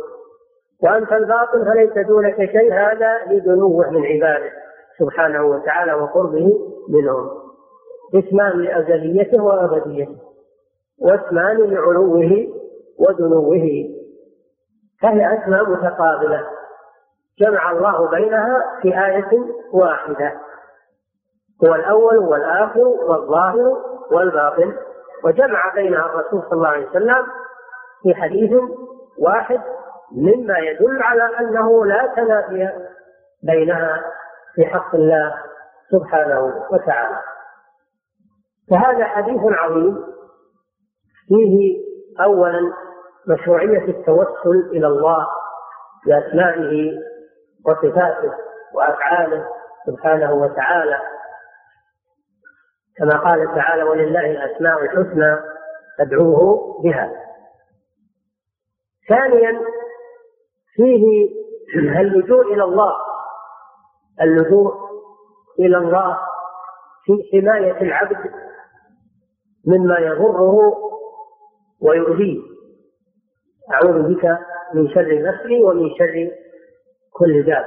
وأنت الباطن فليس دونك شيء، هذا لدنوه من عباده سبحانه وتعالى وقربه منهم. اسمان لأزليته وأبديته، واسمان لعلوه ودنوه، فهي أسماء متقابلة جمع الله بينها في آية واحدة، هو الأول والآخر والظاهر والباطن، وجمع بينها الرسول صلى الله عليه وسلم في حديث واحد، مما يدل على أنه لا تنافي بينها في حق الله سبحانه وتعالى. فهذا حديث عظيم فيه أولا مشروعية التوسل إلى الله بأسمائه وصفاته وأفعاله سبحانه وتعالى، كما قال تعالى: ولله الأسماء الحسنى فادعوه بها. ثانيا فيه اللجوء إلى الله، اللجوء إلى الله في حماية العبد مما يضره ويؤذيه: أعوذ بك من شر نفسي ومن شر كل ذات.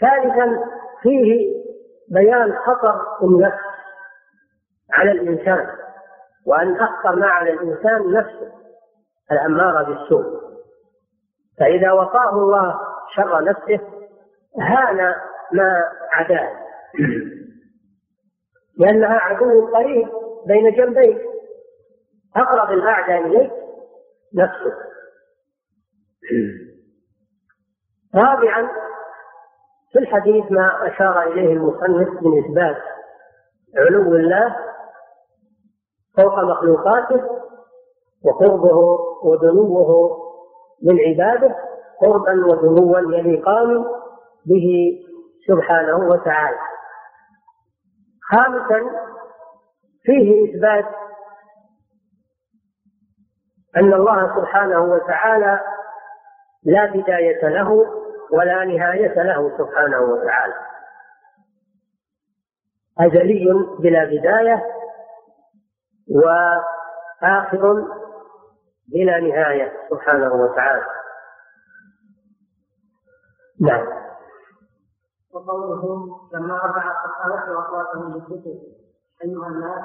ثالثا فيه بيان خطر النفس على الإنسان، وأن أخطر ما على الإنسان نفسه الأمارة بالسوء، فإذا وقاه الله شر نفسه هان ما عداه، لأنها عدو قريب بين جنبيك، أقرب الأعداء إليك نفسه. رابعا في الحديث ما أشار إليه المصنف من إثبات علو الله فوق مخلوقاته وقربه ودنوه من عباده، قربا ودنوا يليقان به سبحانه وتعالى. خامسا فيه إثبات أن الله سبحانه وتعالى لا بداية له ولا نهاية له سبحانه وتعالى، أزلي بلا بداية وآخر بلا نهاية سبحانه وتعالى. نعم. وقوله لما رفع الصلاة وصلاتهم بالذكر أيها الناس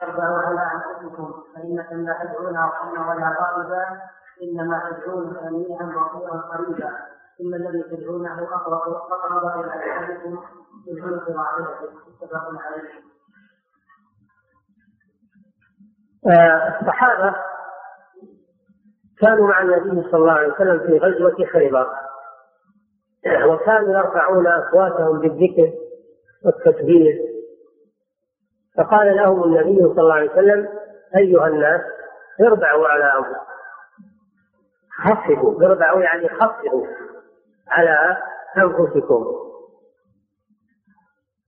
تربوا على أنفسكم فإنكم لا تدعون رحما ولا غائبا إنما تدعون سميعا بصيرا قريبا إن الذي تدعونه أقرب إلى أحدكم من عنق راحلته متفق عليه. الصحابة كانوا مع النبي صلى الله عليه وسلم في غزوة خيبر، وكانوا يرفعون أصواتهم بالذكر والتكبير، فقال لهم النبي صلى الله عليه وسلم أيها الناس اربعوا على أنفسكم، خففوا، اربعوا يعني خففوا على أنفسكم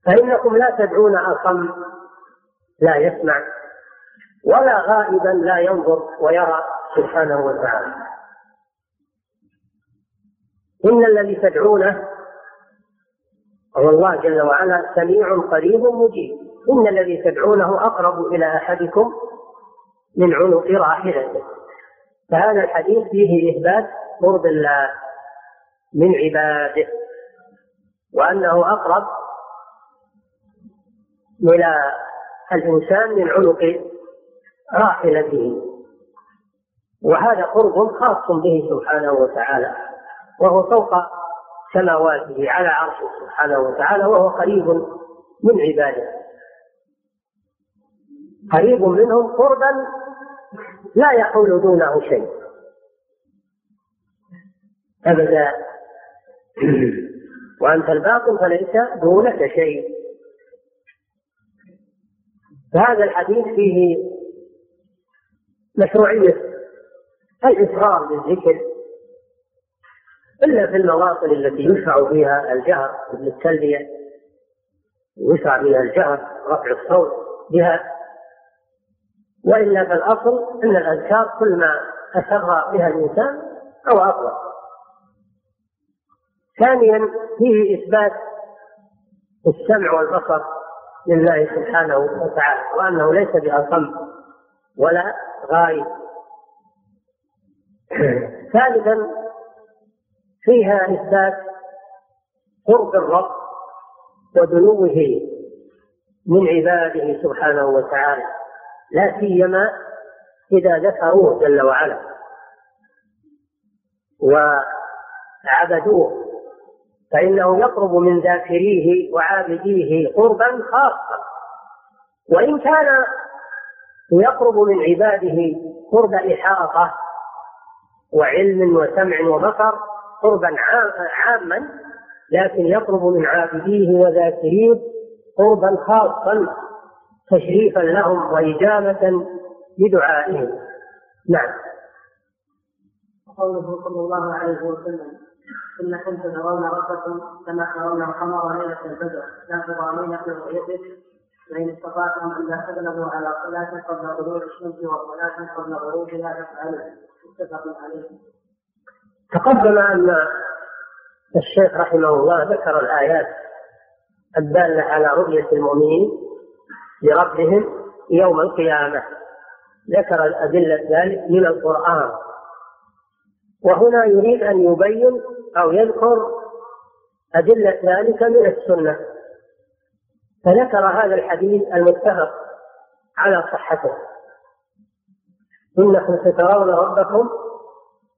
فإنكم لا تدعون أصم لا يسمع ولا غائبا لا ينظر ويرى سبحانه وتعالى، إن الذي تدعونه هو الله جل وعلا سميع قريب مجيب، إن الذي تدعونه أقرب إلى أحدكم من عنق راحلته. فهذا الحديث فيه إثبات قرب الله من عباده وأنه أقرب إلى الإنسان من عنق راحلته، وهذا قرب خاص به سبحانه وتعالى، وهو فوق سماواته على عرشه سبحانه وتعالى، وهو قريب من عباده، قريب منهم قربا لا يحول دونه شيء أبدا، وأنت الباطن فليس دونك شيء. فهذا الحديث فيه مشروعية الإصرار بالذكر إلا في المواطن التي يشرع فيها الجهر مثل التلبية، يشرع فيها الجهر رفع الصوت بها، وإلا فالأصل أن الأذكار كل ما أسرها بها الإنسان أو أطلق. ثانيا فيه إثبات السمع والبصر لله سبحانه وتعالى، وأنه ليس بأصم ولا غائب. ثالثا فيها إثبات قرب الرب ودنوه من عباده سبحانه وتعالى، لا سيما إذا ذكروه جل وعلا وعبدوه، فإنه يقرب من ذاكريه وعابديه قربا خاصا، وإن كان يقرب من عباده قرب إحاطة وعلم وسمع وبصر قربا عاما، لكن يقرب من عابديه وذاكريه قربا خاصا تشريفا لهم وإجابة لدعائهم. نعم. قوله صلى الله عليه وسلم إنكم ترون ربكم كما ترون القمر ليلة البدر لا تضامين في رؤيته فإن استطعتم أن لا تغلبوا على صلاة قبل طلوع الشمس وصلاة قبل غروبها فافعلوا متفق عليه. تقدم أن الشيخ رحمه الله ذكر الآيات الدالة على رؤية المؤمنين لربهم يوم القيامة، ذكر الأدلة ذلك من القرآن، وهنا يريد أن يبين أو يذكر أدلة ذلك من السنة، فذكر هذا الحديث المتفق على صحته إنكم سترون ربكم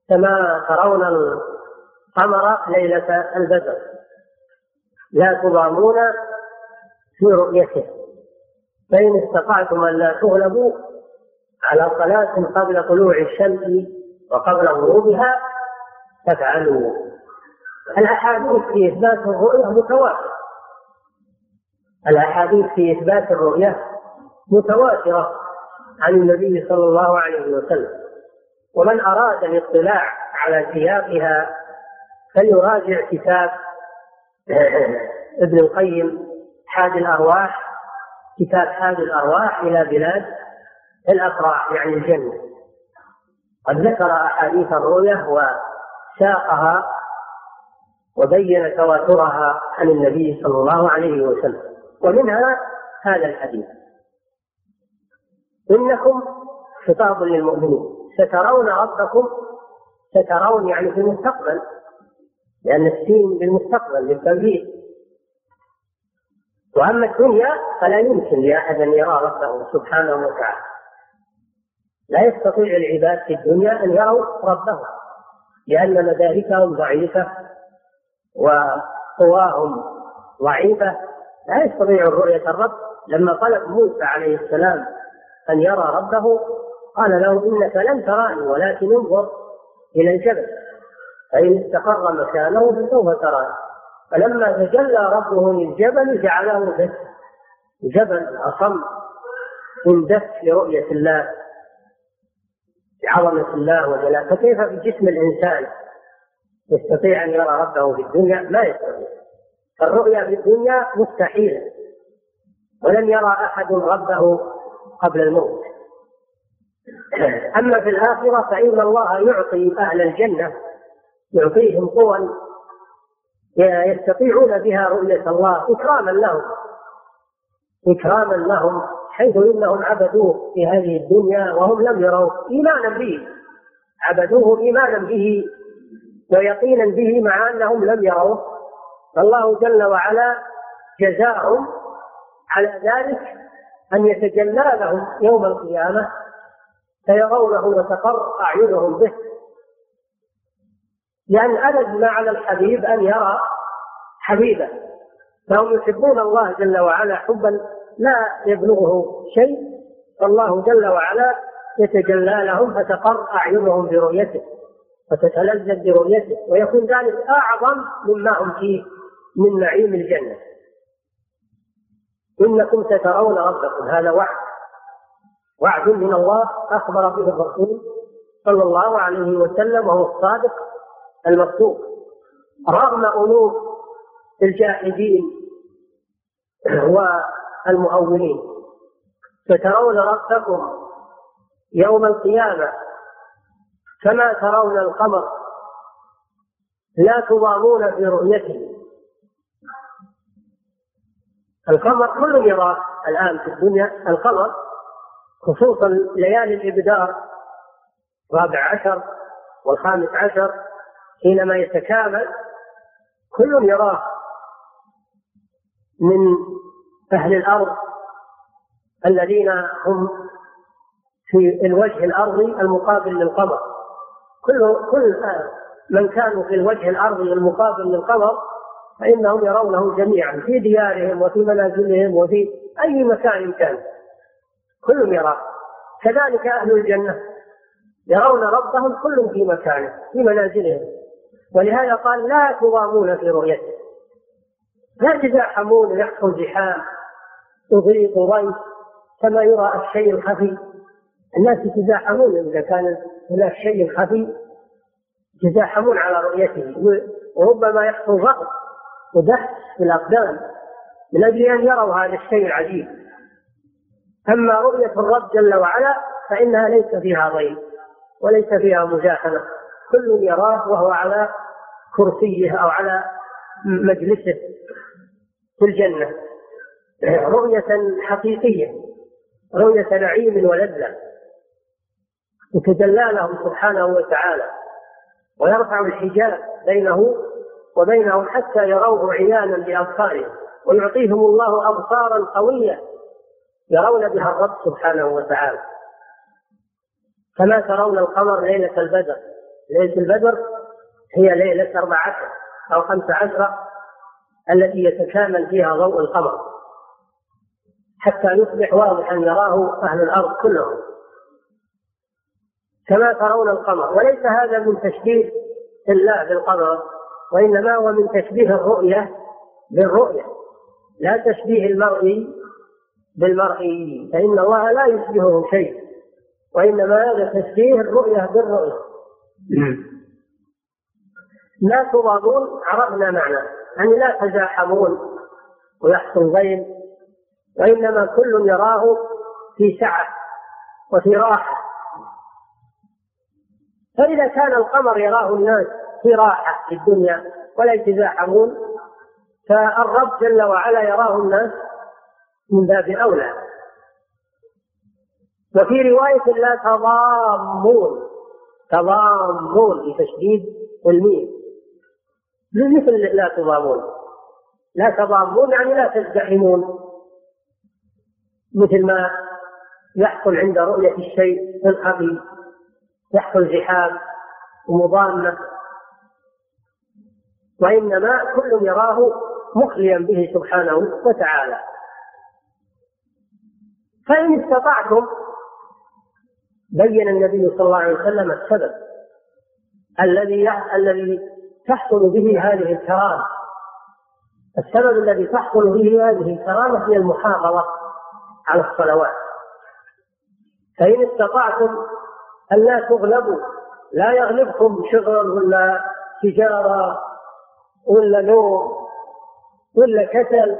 كما ترون القمر ليلة البدر لا تضامون في رؤيته فإن استطعتم أن لا تغلبوا على صلاة قبل طلوع الشمس وقبل غروبها فافعلوا. الأحاديث في إثبات الرؤية متواترة، الأحاديث في إثبات الرؤية متواترة عن النبي صلى الله عليه وسلم، ومن أراد الاطلاع على سياقها فليراجع كتاب ابن القيم حاد الأرواح، كتاب حاد الأرواح إلى بلاد الأفراح يعني الجنة، قد ذكر أحاديث الرؤية وساقها وبين تواترها عن النبي صلى الله عليه وسلم، ومنها هذا الحديث إنكم خطاب للمؤمنين سترون ربكم، سترون يعني في المستقبل، لأن السين للمستقبل للتوجيه. وأما الدنيا فلا يمكن لأحد أن يرى ربه سبحانه وتعالى، لا يستطيع العباد في الدنيا أن يروا ربهم، لأن مداركهم ضعيفة وقواهم ضعيفة، لا يستطيع رؤية الرب. لما طلب موسى عليه السلام أن يرى ربه قال له: إنك لن تراني ولكن انظر إلى الجبل فإن استقر مكانه فسوف تراني. فلما تجلى ربه للجبل جعله دكا، جبل أصم اندك لرؤية الله بعظمة الله وجلاله. فكيف بجسم الإنسان يستطيع أن يرى ربه في الدنيا؟ لا يستطيع. الرؤية في الدنيا مستحيلة، ولن يرى أحد ربه قبل الموت. أما في الآخرة فإن الله يعطي أهل الجنة، يعطيهم قوى يستطيعون بها رؤية الله إكراما لهم، حيث إنهم عبدوه في هذه الدنيا وهم لم يروه، إيمانا به، عبدوه إيمانا به ويقينا به مع أنهم لم يروه. فالله جل وعلا جزاهم على ذلك أن يتجلى لهم يوم القيامة فيرونه وتقر أعينهم به، لأن ألد ما على الحبيب أن يرى حبيبه، فهم يحبون الله جل وعلا حبا لا يبلغه شيء، فالله جل وعلا يتجلى لهم فتقر أعينهم برؤيته وتتلذذ برؤيته، ويكون ذلك أعظم مما هم فيه من نعيم الجنة. إنكم سترون ربكم، هذا وعد من الله أخبر به الرسول صلى الله عليه وسلم وهو الصادق المصدوق، رغم أنوف الجاحدين والمؤولين. سترون ربكم يوم القيامة كما ترون القمر لا تضامون في رؤيته. القمر كل يراه الآن في الدنيا، القمر خصوصا ليالي الإبدار الرابع عشر والخامس عشر حينما يتكامل كل يراه من أهل الأرض الذين هم في الوجه الأرضي المقابل للقمر، كل من كانوا في الوجه الأرضي المقابل للقمر فإنهم يرونه جميعا في ديارهم وفي منازلهم وفي أي مكان كان، كل يراه. كذلك أهل الجنة يرون ربهم كل في مكانه في منازلهم، ولهذا قال لا تضامون في رؤيته، لا تزاحمون يحفو زحام يضيق ضيق كما يرى الشيء الخفي. الناس يتزاحمون إذا كان هناك شيء خفي يتزاحمون على رؤيته، وربما يحصل ضغط ودهس في الأقدام من أجل أن يروا هذا الشيء العجيب. أما رؤية الرب جل وعلا فإنها ليس فيها ضيق وليس فيها مزاحمة، كل يراه وهو على كرسيه أو على مجلسه في الجنة، رؤية حقيقية، رؤية نعيم ولذة، يتجلى لهم سبحانه وتعالى ويرفع الحجاب بينه وبينهم حتى يروه عيانا بأبصارهم، ويعطيهم الله أبصارا قوية يرون بها الرب سبحانه وتعالى كما ترون القمر ليلة البدر. ليلة البدر هي ليلة 14 أو 15 التي يتكامل فيها ضوء القمر حتى يصبح واضحا يراه أهل الأرض كلهم كما ترون القمر. وليس هذا من تشبيه الله بالقمر، وإنما هو من تشبيه الرؤية بالرؤية، لا تشبيه المرئي بالمرئي، فإن الله لا يشبهه شيء، وإنما هذا تشبيه الرؤية بالرؤية. لا تضامون عرفنا معناه، يعني لا تزاحمون ويحصل بين، وإنما كل يراه في سعة وفي راحة. فإذا كان القمر يراه الناس في راحة في الدنيا ولا يتزاحمون، فالرب جل وعلا يراه الناس من باب أولى. وفي رواية لا تضامون، تضامون بتشديد الميم، مثل لا تضامون. لا تضامون يعني لا تزدحمون، مثل ما يحصل عند رؤية الشيء الخفي يحصل زحام ومضامة، وإنما كل يراه مخليا به سبحانه وتعالى. فإن استطعتم، بين النبي صلى الله عليه وسلم السبب الذي تحصل به هذه الكرامة. السبب الذي تحصل به هذه الكرامة هي المحافظة على الصلوات. فإن استطعتم ألا تغلبوا، لا يغلبكم شغل ولا تجارة ولا نوم ولا كسل،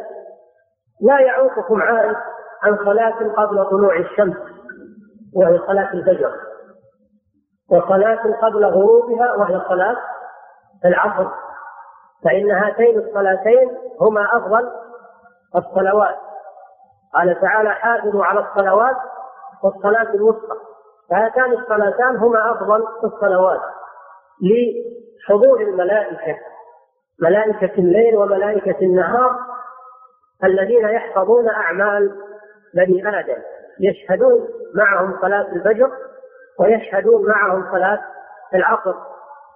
لا يعوقكم عائد عن صلاة قبل طلوع الشمس وهي صلاة الفجر، وصلاة قبل غروبها وهي صلاة العصر، فإن هاتين الصلاتين هما أفضل الصلوات. قال تعالى: حافظوا على الصلوات والصلاة الوسطى. فهاتان الصلاتان هما أفضل الصلوات لحضور الملائكة، ملائكة الليل وملائكة النهار، الذين يحفظون أعمال بني آدم، يشهدون معهم صلاة الفجر ويشهدون معهم صلاة العصر،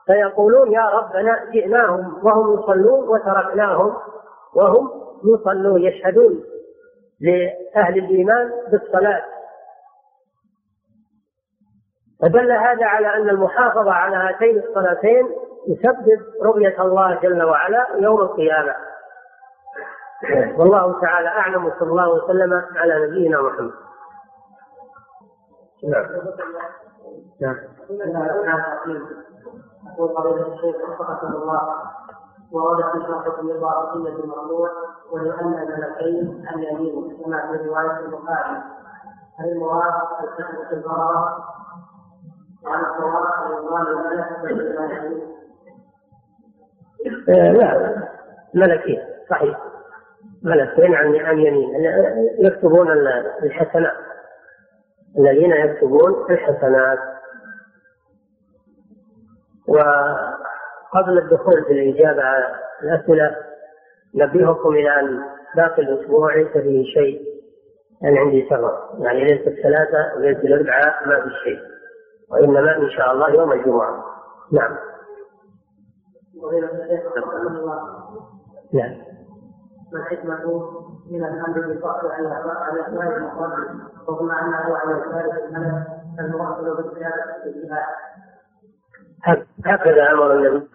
فيقولون: يا ربنا جئناهم وهم يصلون وتركناهم وهم يصلون. يشهدون لأهل الإيمان بالصلاة. فدل هذا على أن المحافظة على هاتين الصلاتين يسبب رؤية الله جل وعلا يوم القيامة. والله تعالى أعلم، صلى الله وسلم على نبينا محمد. نعم. يقول قبيلة الشيخ وفقكم الله، ووردت الشرطة الرضا رسيلة المرضوع ولأن الملكين اليمين كما في رواية البخاري، هل المراد الكتب الضرر وعن الصواب الرضوان الملك؟ لا، ملكين صحيح، ملكين عن يمين يكتبون الحسنات، الذين يكتبون الحسنات. وقبل الدخول في الإجابة على الأسئلة نبيهكم إلى أن باقي الأسبوع ليس فيه شيء، أنا عندي سفر، يعني ليس الثلاثة وليس الأربعاء ما في شيء، وإنما إن شاء الله يوم الجمعة. نعم. نعم. ما الحكمة من الحمد لله على أسماء المقدس رغم أنه على ذلك الملك المرسل بالقيادة في الجهاد؟ هكذا أمر النبي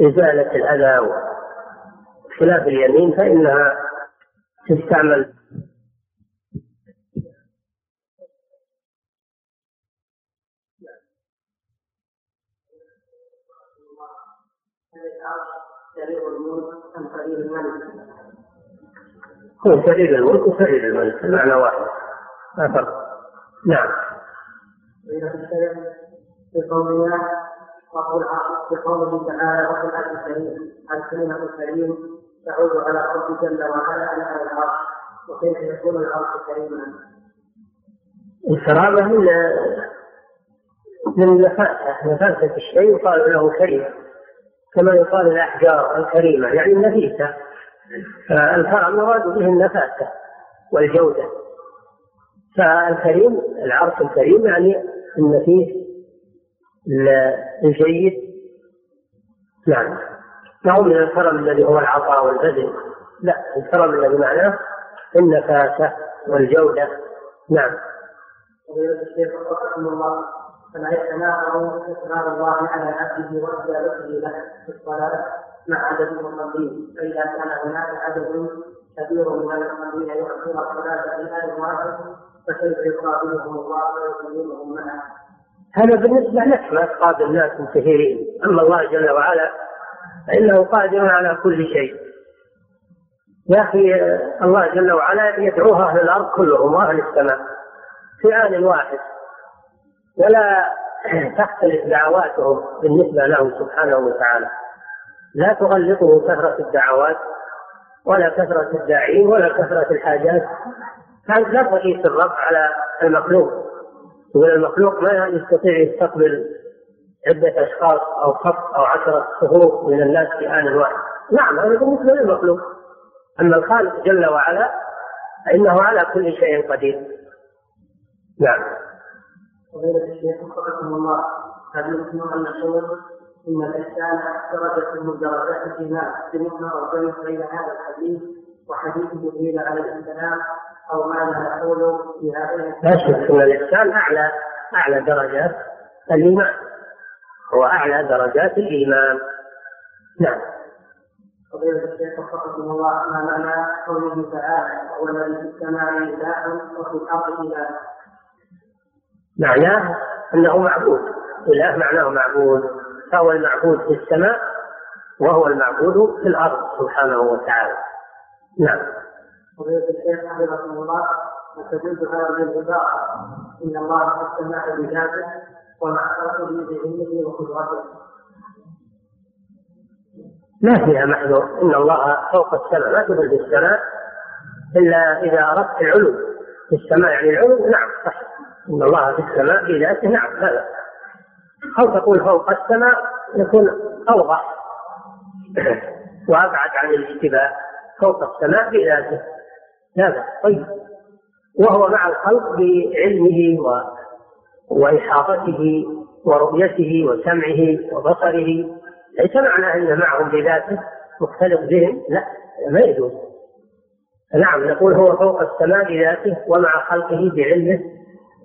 لإزالة الأذى وخلاف اليمين، فإنها تستعمل هو سرير الملك وسرير الملك معنى واحد ما فرق. نعم. بقوله تعالى: والقرآن الكريم، الكلمة الكريم تعود على رب جل وعلا على العرش، وكيف يكون العرش كريما؟ الكرامة من نفاسة الشيء يقال له كريم، كما يقال الأحجار الكريمة يعني النفيسة. فالكرم مراد به النفاسة والجودة، فالكريم العرش الكريم يعني النفيس الجيد. نعم. نعم. من الكرم الذي هو العطاء والبذل، لا، الكرم الذي معناه النفاسة والجودة. نعم. فلا يتناقض إقرار الله على عبده وإجابته له في الصلاة مع عدد المصلين، فإذا كان هناك عدد كبير من المصلين يؤخر الصلاة في آن واحد فكيف يقابلهم الله ويقيمهم معه؟ هذا بالنسبة لك ما تقابل الناس مسهرين، أما الله جل وعلا فإنه قادر على كل شيء. يا أخي، الله جل وعلا يدعو أهل الأرض كلهم وأهل السماء في آن واحد، ولا تختلف دعواتهم بالنسبة له سبحانه وتعالى، لا تغلقه كثرة الدعوات ولا كثرة الداعين ولا كثرة الحاجات. فلا تقيس الرب على المخلوق، يقول المخلوق ما يستطيع يستقبل عدة أشخاص أو خط أو 10 صفوف من الناس في آن واحد. نعم هذا بالنسبة للمخلوق. أما الخالق جل وعلا فإنه على كل شيء قدير. نعم. فضيلة الشيخ وفقكم الله، قد نسمع أن نقول إن الإنسان درجة من درجات الإيمان بمثنى ربنا بين هذا الحديث وحديث جبريل عليه السلام أو ماذا نقول في هذا؟ لا شك أن الإنسان أعلى درجات الإيمان، هو أعلى درجات الإيمان. نعم. فضيلة الشيخ وفقكم الله، ما معنى قوله تعالى والذي في السماء إله وفي الأرض إله؟ معناه أنه معبود، إله معناه معبود، فهو المعبود في السماء وهو المعبود في الأرض سبحانه وتعالى. نعم. فضيلة الشيخ حفظكم الله، وتجوز هذه العبارة إن الله في السماء بذاته ومعرفته بعلمه وقدرته؟ ما فيها محذور، إن الله فوق السماء، ما تدل بالسماء إلا إذا أردت العلو في السماء، يعني العلو. نعم صح، إن الله في السماء بذاته. نعم هذا، أو تقول فوق السماء يكون أوضح وأبعد عن الاشتباه، فوق السماء بذاته هذا. طيب، وهو مع الخلق بعلمه وإحاطته ورؤيته وسمعه وبصره، ليس معناه أن معهم بذاته مختلف بهم، لا ما يجوز. نعم نقول هو فوق السماء بذاته ومع خلقه بعلمه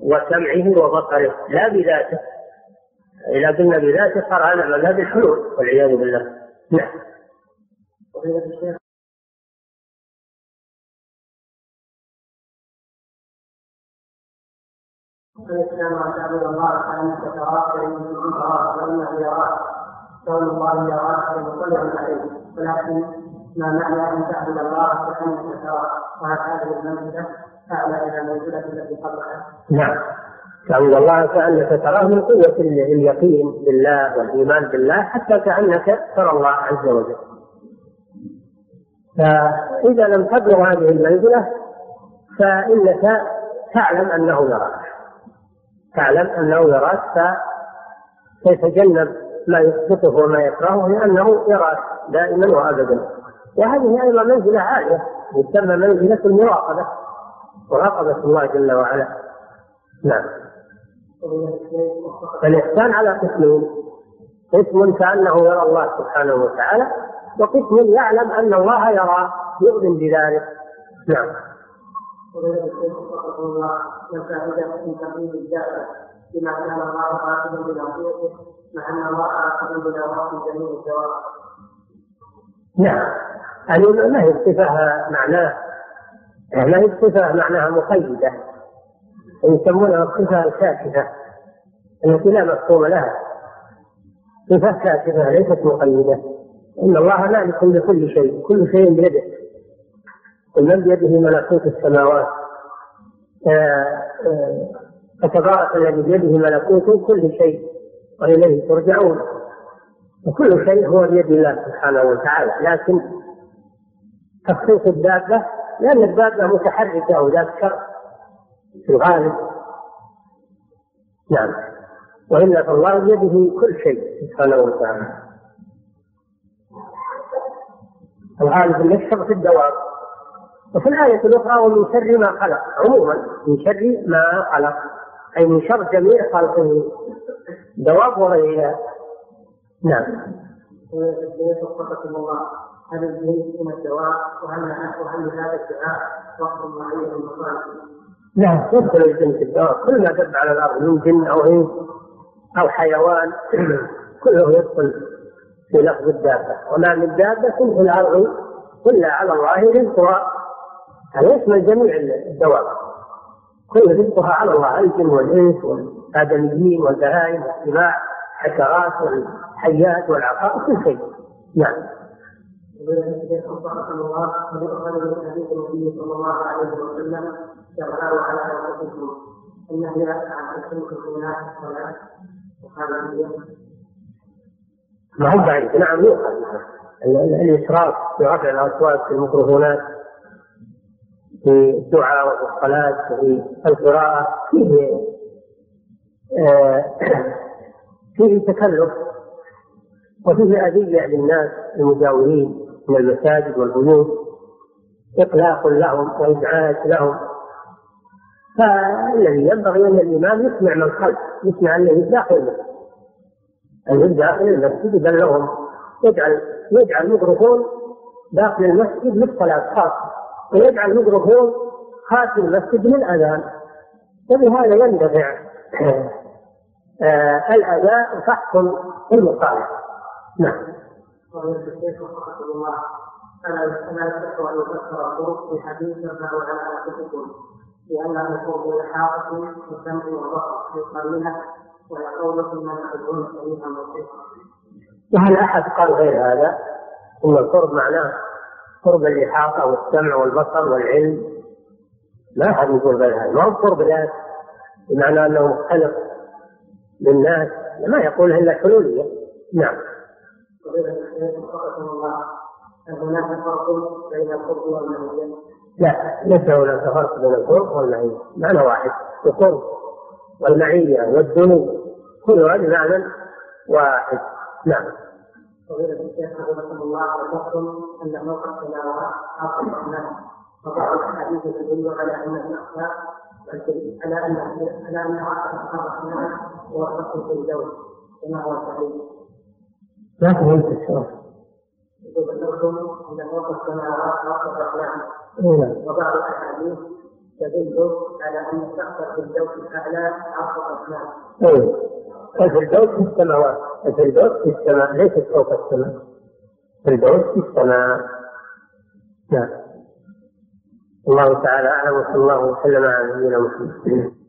وسمعه وبصره، لا بذاته. إذا قلنا بذاته صار على مذهب الحلول والعياذ بالله. نعم. قول الله يراك ومطلع عليه، ولكن ما معنى ان تعبد الله كانك تراه؟ وهل هذه المنزله اعلى الى المنزله التي قبلها؟ نعم، تعبد الله كانك تراه من قوه اليقين بالله والايمان بالله حتى كانك ترى الله عز وجل. فاذا لم تبلغ هذه المنزله فانك تعلم انه يراك، تعلم انه يراك، فتتجنب ما يثبته وما يكرهه لأنه يراك دائما وأبدا. وهذه أيضا منزلة عالية يسمى منزلة المراقبة، مراقبة الله جل وعلا. نعم. فالإحسان على قسمين، قسم كأنه يرى الله سبحانه وتعالى، وقسم يعلم أن الله يراه يؤمن بذلك. نعم. بما كان الله عاقبا بنصيحته مع ان الله عاقبا بدعوات جميع الدواب. نعم، يعني ما هي الصفه معناها، ما هي الصفه معناها مقيده، يسمونها الصفه الكاشفه التي لا مفهوم لها، صفه كاشفه ليست مقيده. ان الله مالك لكل شيء، كل شيء بيده، ومن بيده ملكوت السماوات. فتبارك الذي بيده ملكوت كل شيء وإليه ترجعون، وكل شيء هو بيد الله سبحانه وتعالى. لكن تخصيص الدابة، لأن الدابة متحركة وذات شر في الغالب. نعم. وإلا فالله بيده كل شيء سبحانه وتعالى. الغالب أن يشر في الدواب. وفي الآية الأخرى ومن شر ما خلق، عموما من شر ما خلق، أي من شر جميع خلقه دواب وغيرها. نعم. وفقكم الله، هل الجن من الدواب؟ وهل هذا الدعاء وقت معين للمخالف؟ لا، يدخل الجن في الدواب، كل ما دب على الأرض من جن أو إنس أو حيوان كله يدخل في لفظ الدابة، وما من دابة في الأرض إلا على الله رزقها، أليس من جميع الدواب كل رزقها على الله، الجن والإنس والآدميين والبهائم والسباع والحشرات والحيات والعقار كل شيء. نعم. ما هو بعيد. نعم يؤخذ الإشراف برفع الأصوات في الميكروفونات في الدعاء والصلاة في القراءة، فيه فيه تكلف وفيه أذية للناس المجاورين من المساجد والبيوت، إقلاق لهم وإزعاج لهم. فالذي ينبغي أن الإمام يسمع من خلف، يسمع الذي داخل، الذي داخل المسجد يبلغهم، يجعل الميكروفون داخل المسجد للصلاة خاصة، ويجعل الميكروفون خارج المسجد للأذان. فبهذا يندفع الأداء وتحصل المصالح. نعم. أنا أستطيع أن أفسر الطرق في حديث يرجع على أنفسكم، لأنه يكون إلحاق والسمع والبصر في قلبها ويقولكم من يدعون إليها الموسيقى. وهل أحد قال غير هذا؟ إن القرب معناه قرب الإلحاق والسمع والبصر والعلم، لا أحد يقول غير هذا. ما هو قرب ذات بمعنى أنه مختلف للناس، ما يقوله إلا حلولية. نعم. هناك فرق بين القرب والمعية؟ لا، ليس هناك فرق بين القرب والمعية، معنى واحد. القرب والمعية والدنو كل هذا معنى واحد. نعم. فضيلة الشيخ رحمه الله ذكرتم أن موقف التلاوة حاصل الرحمن، وبعض الحديث يدل على أن الأخلاق على أن عقل الرحمن هو حق في الجوز، كما هو صحيح. لا فهمت الشيخ. ذكرتم أن موقف التلاوة حاصل الرحمن، وبعض الحديث يدل على أن الشخص في الجوز الأعلى عقل الرحمن. الفردوس في السماوات، الفردوس في السماء ليست فوق السماء، الفردوس في السماء. نعم. الله تعالى أعلم، وصلى الله وسلم على نبينا محمد.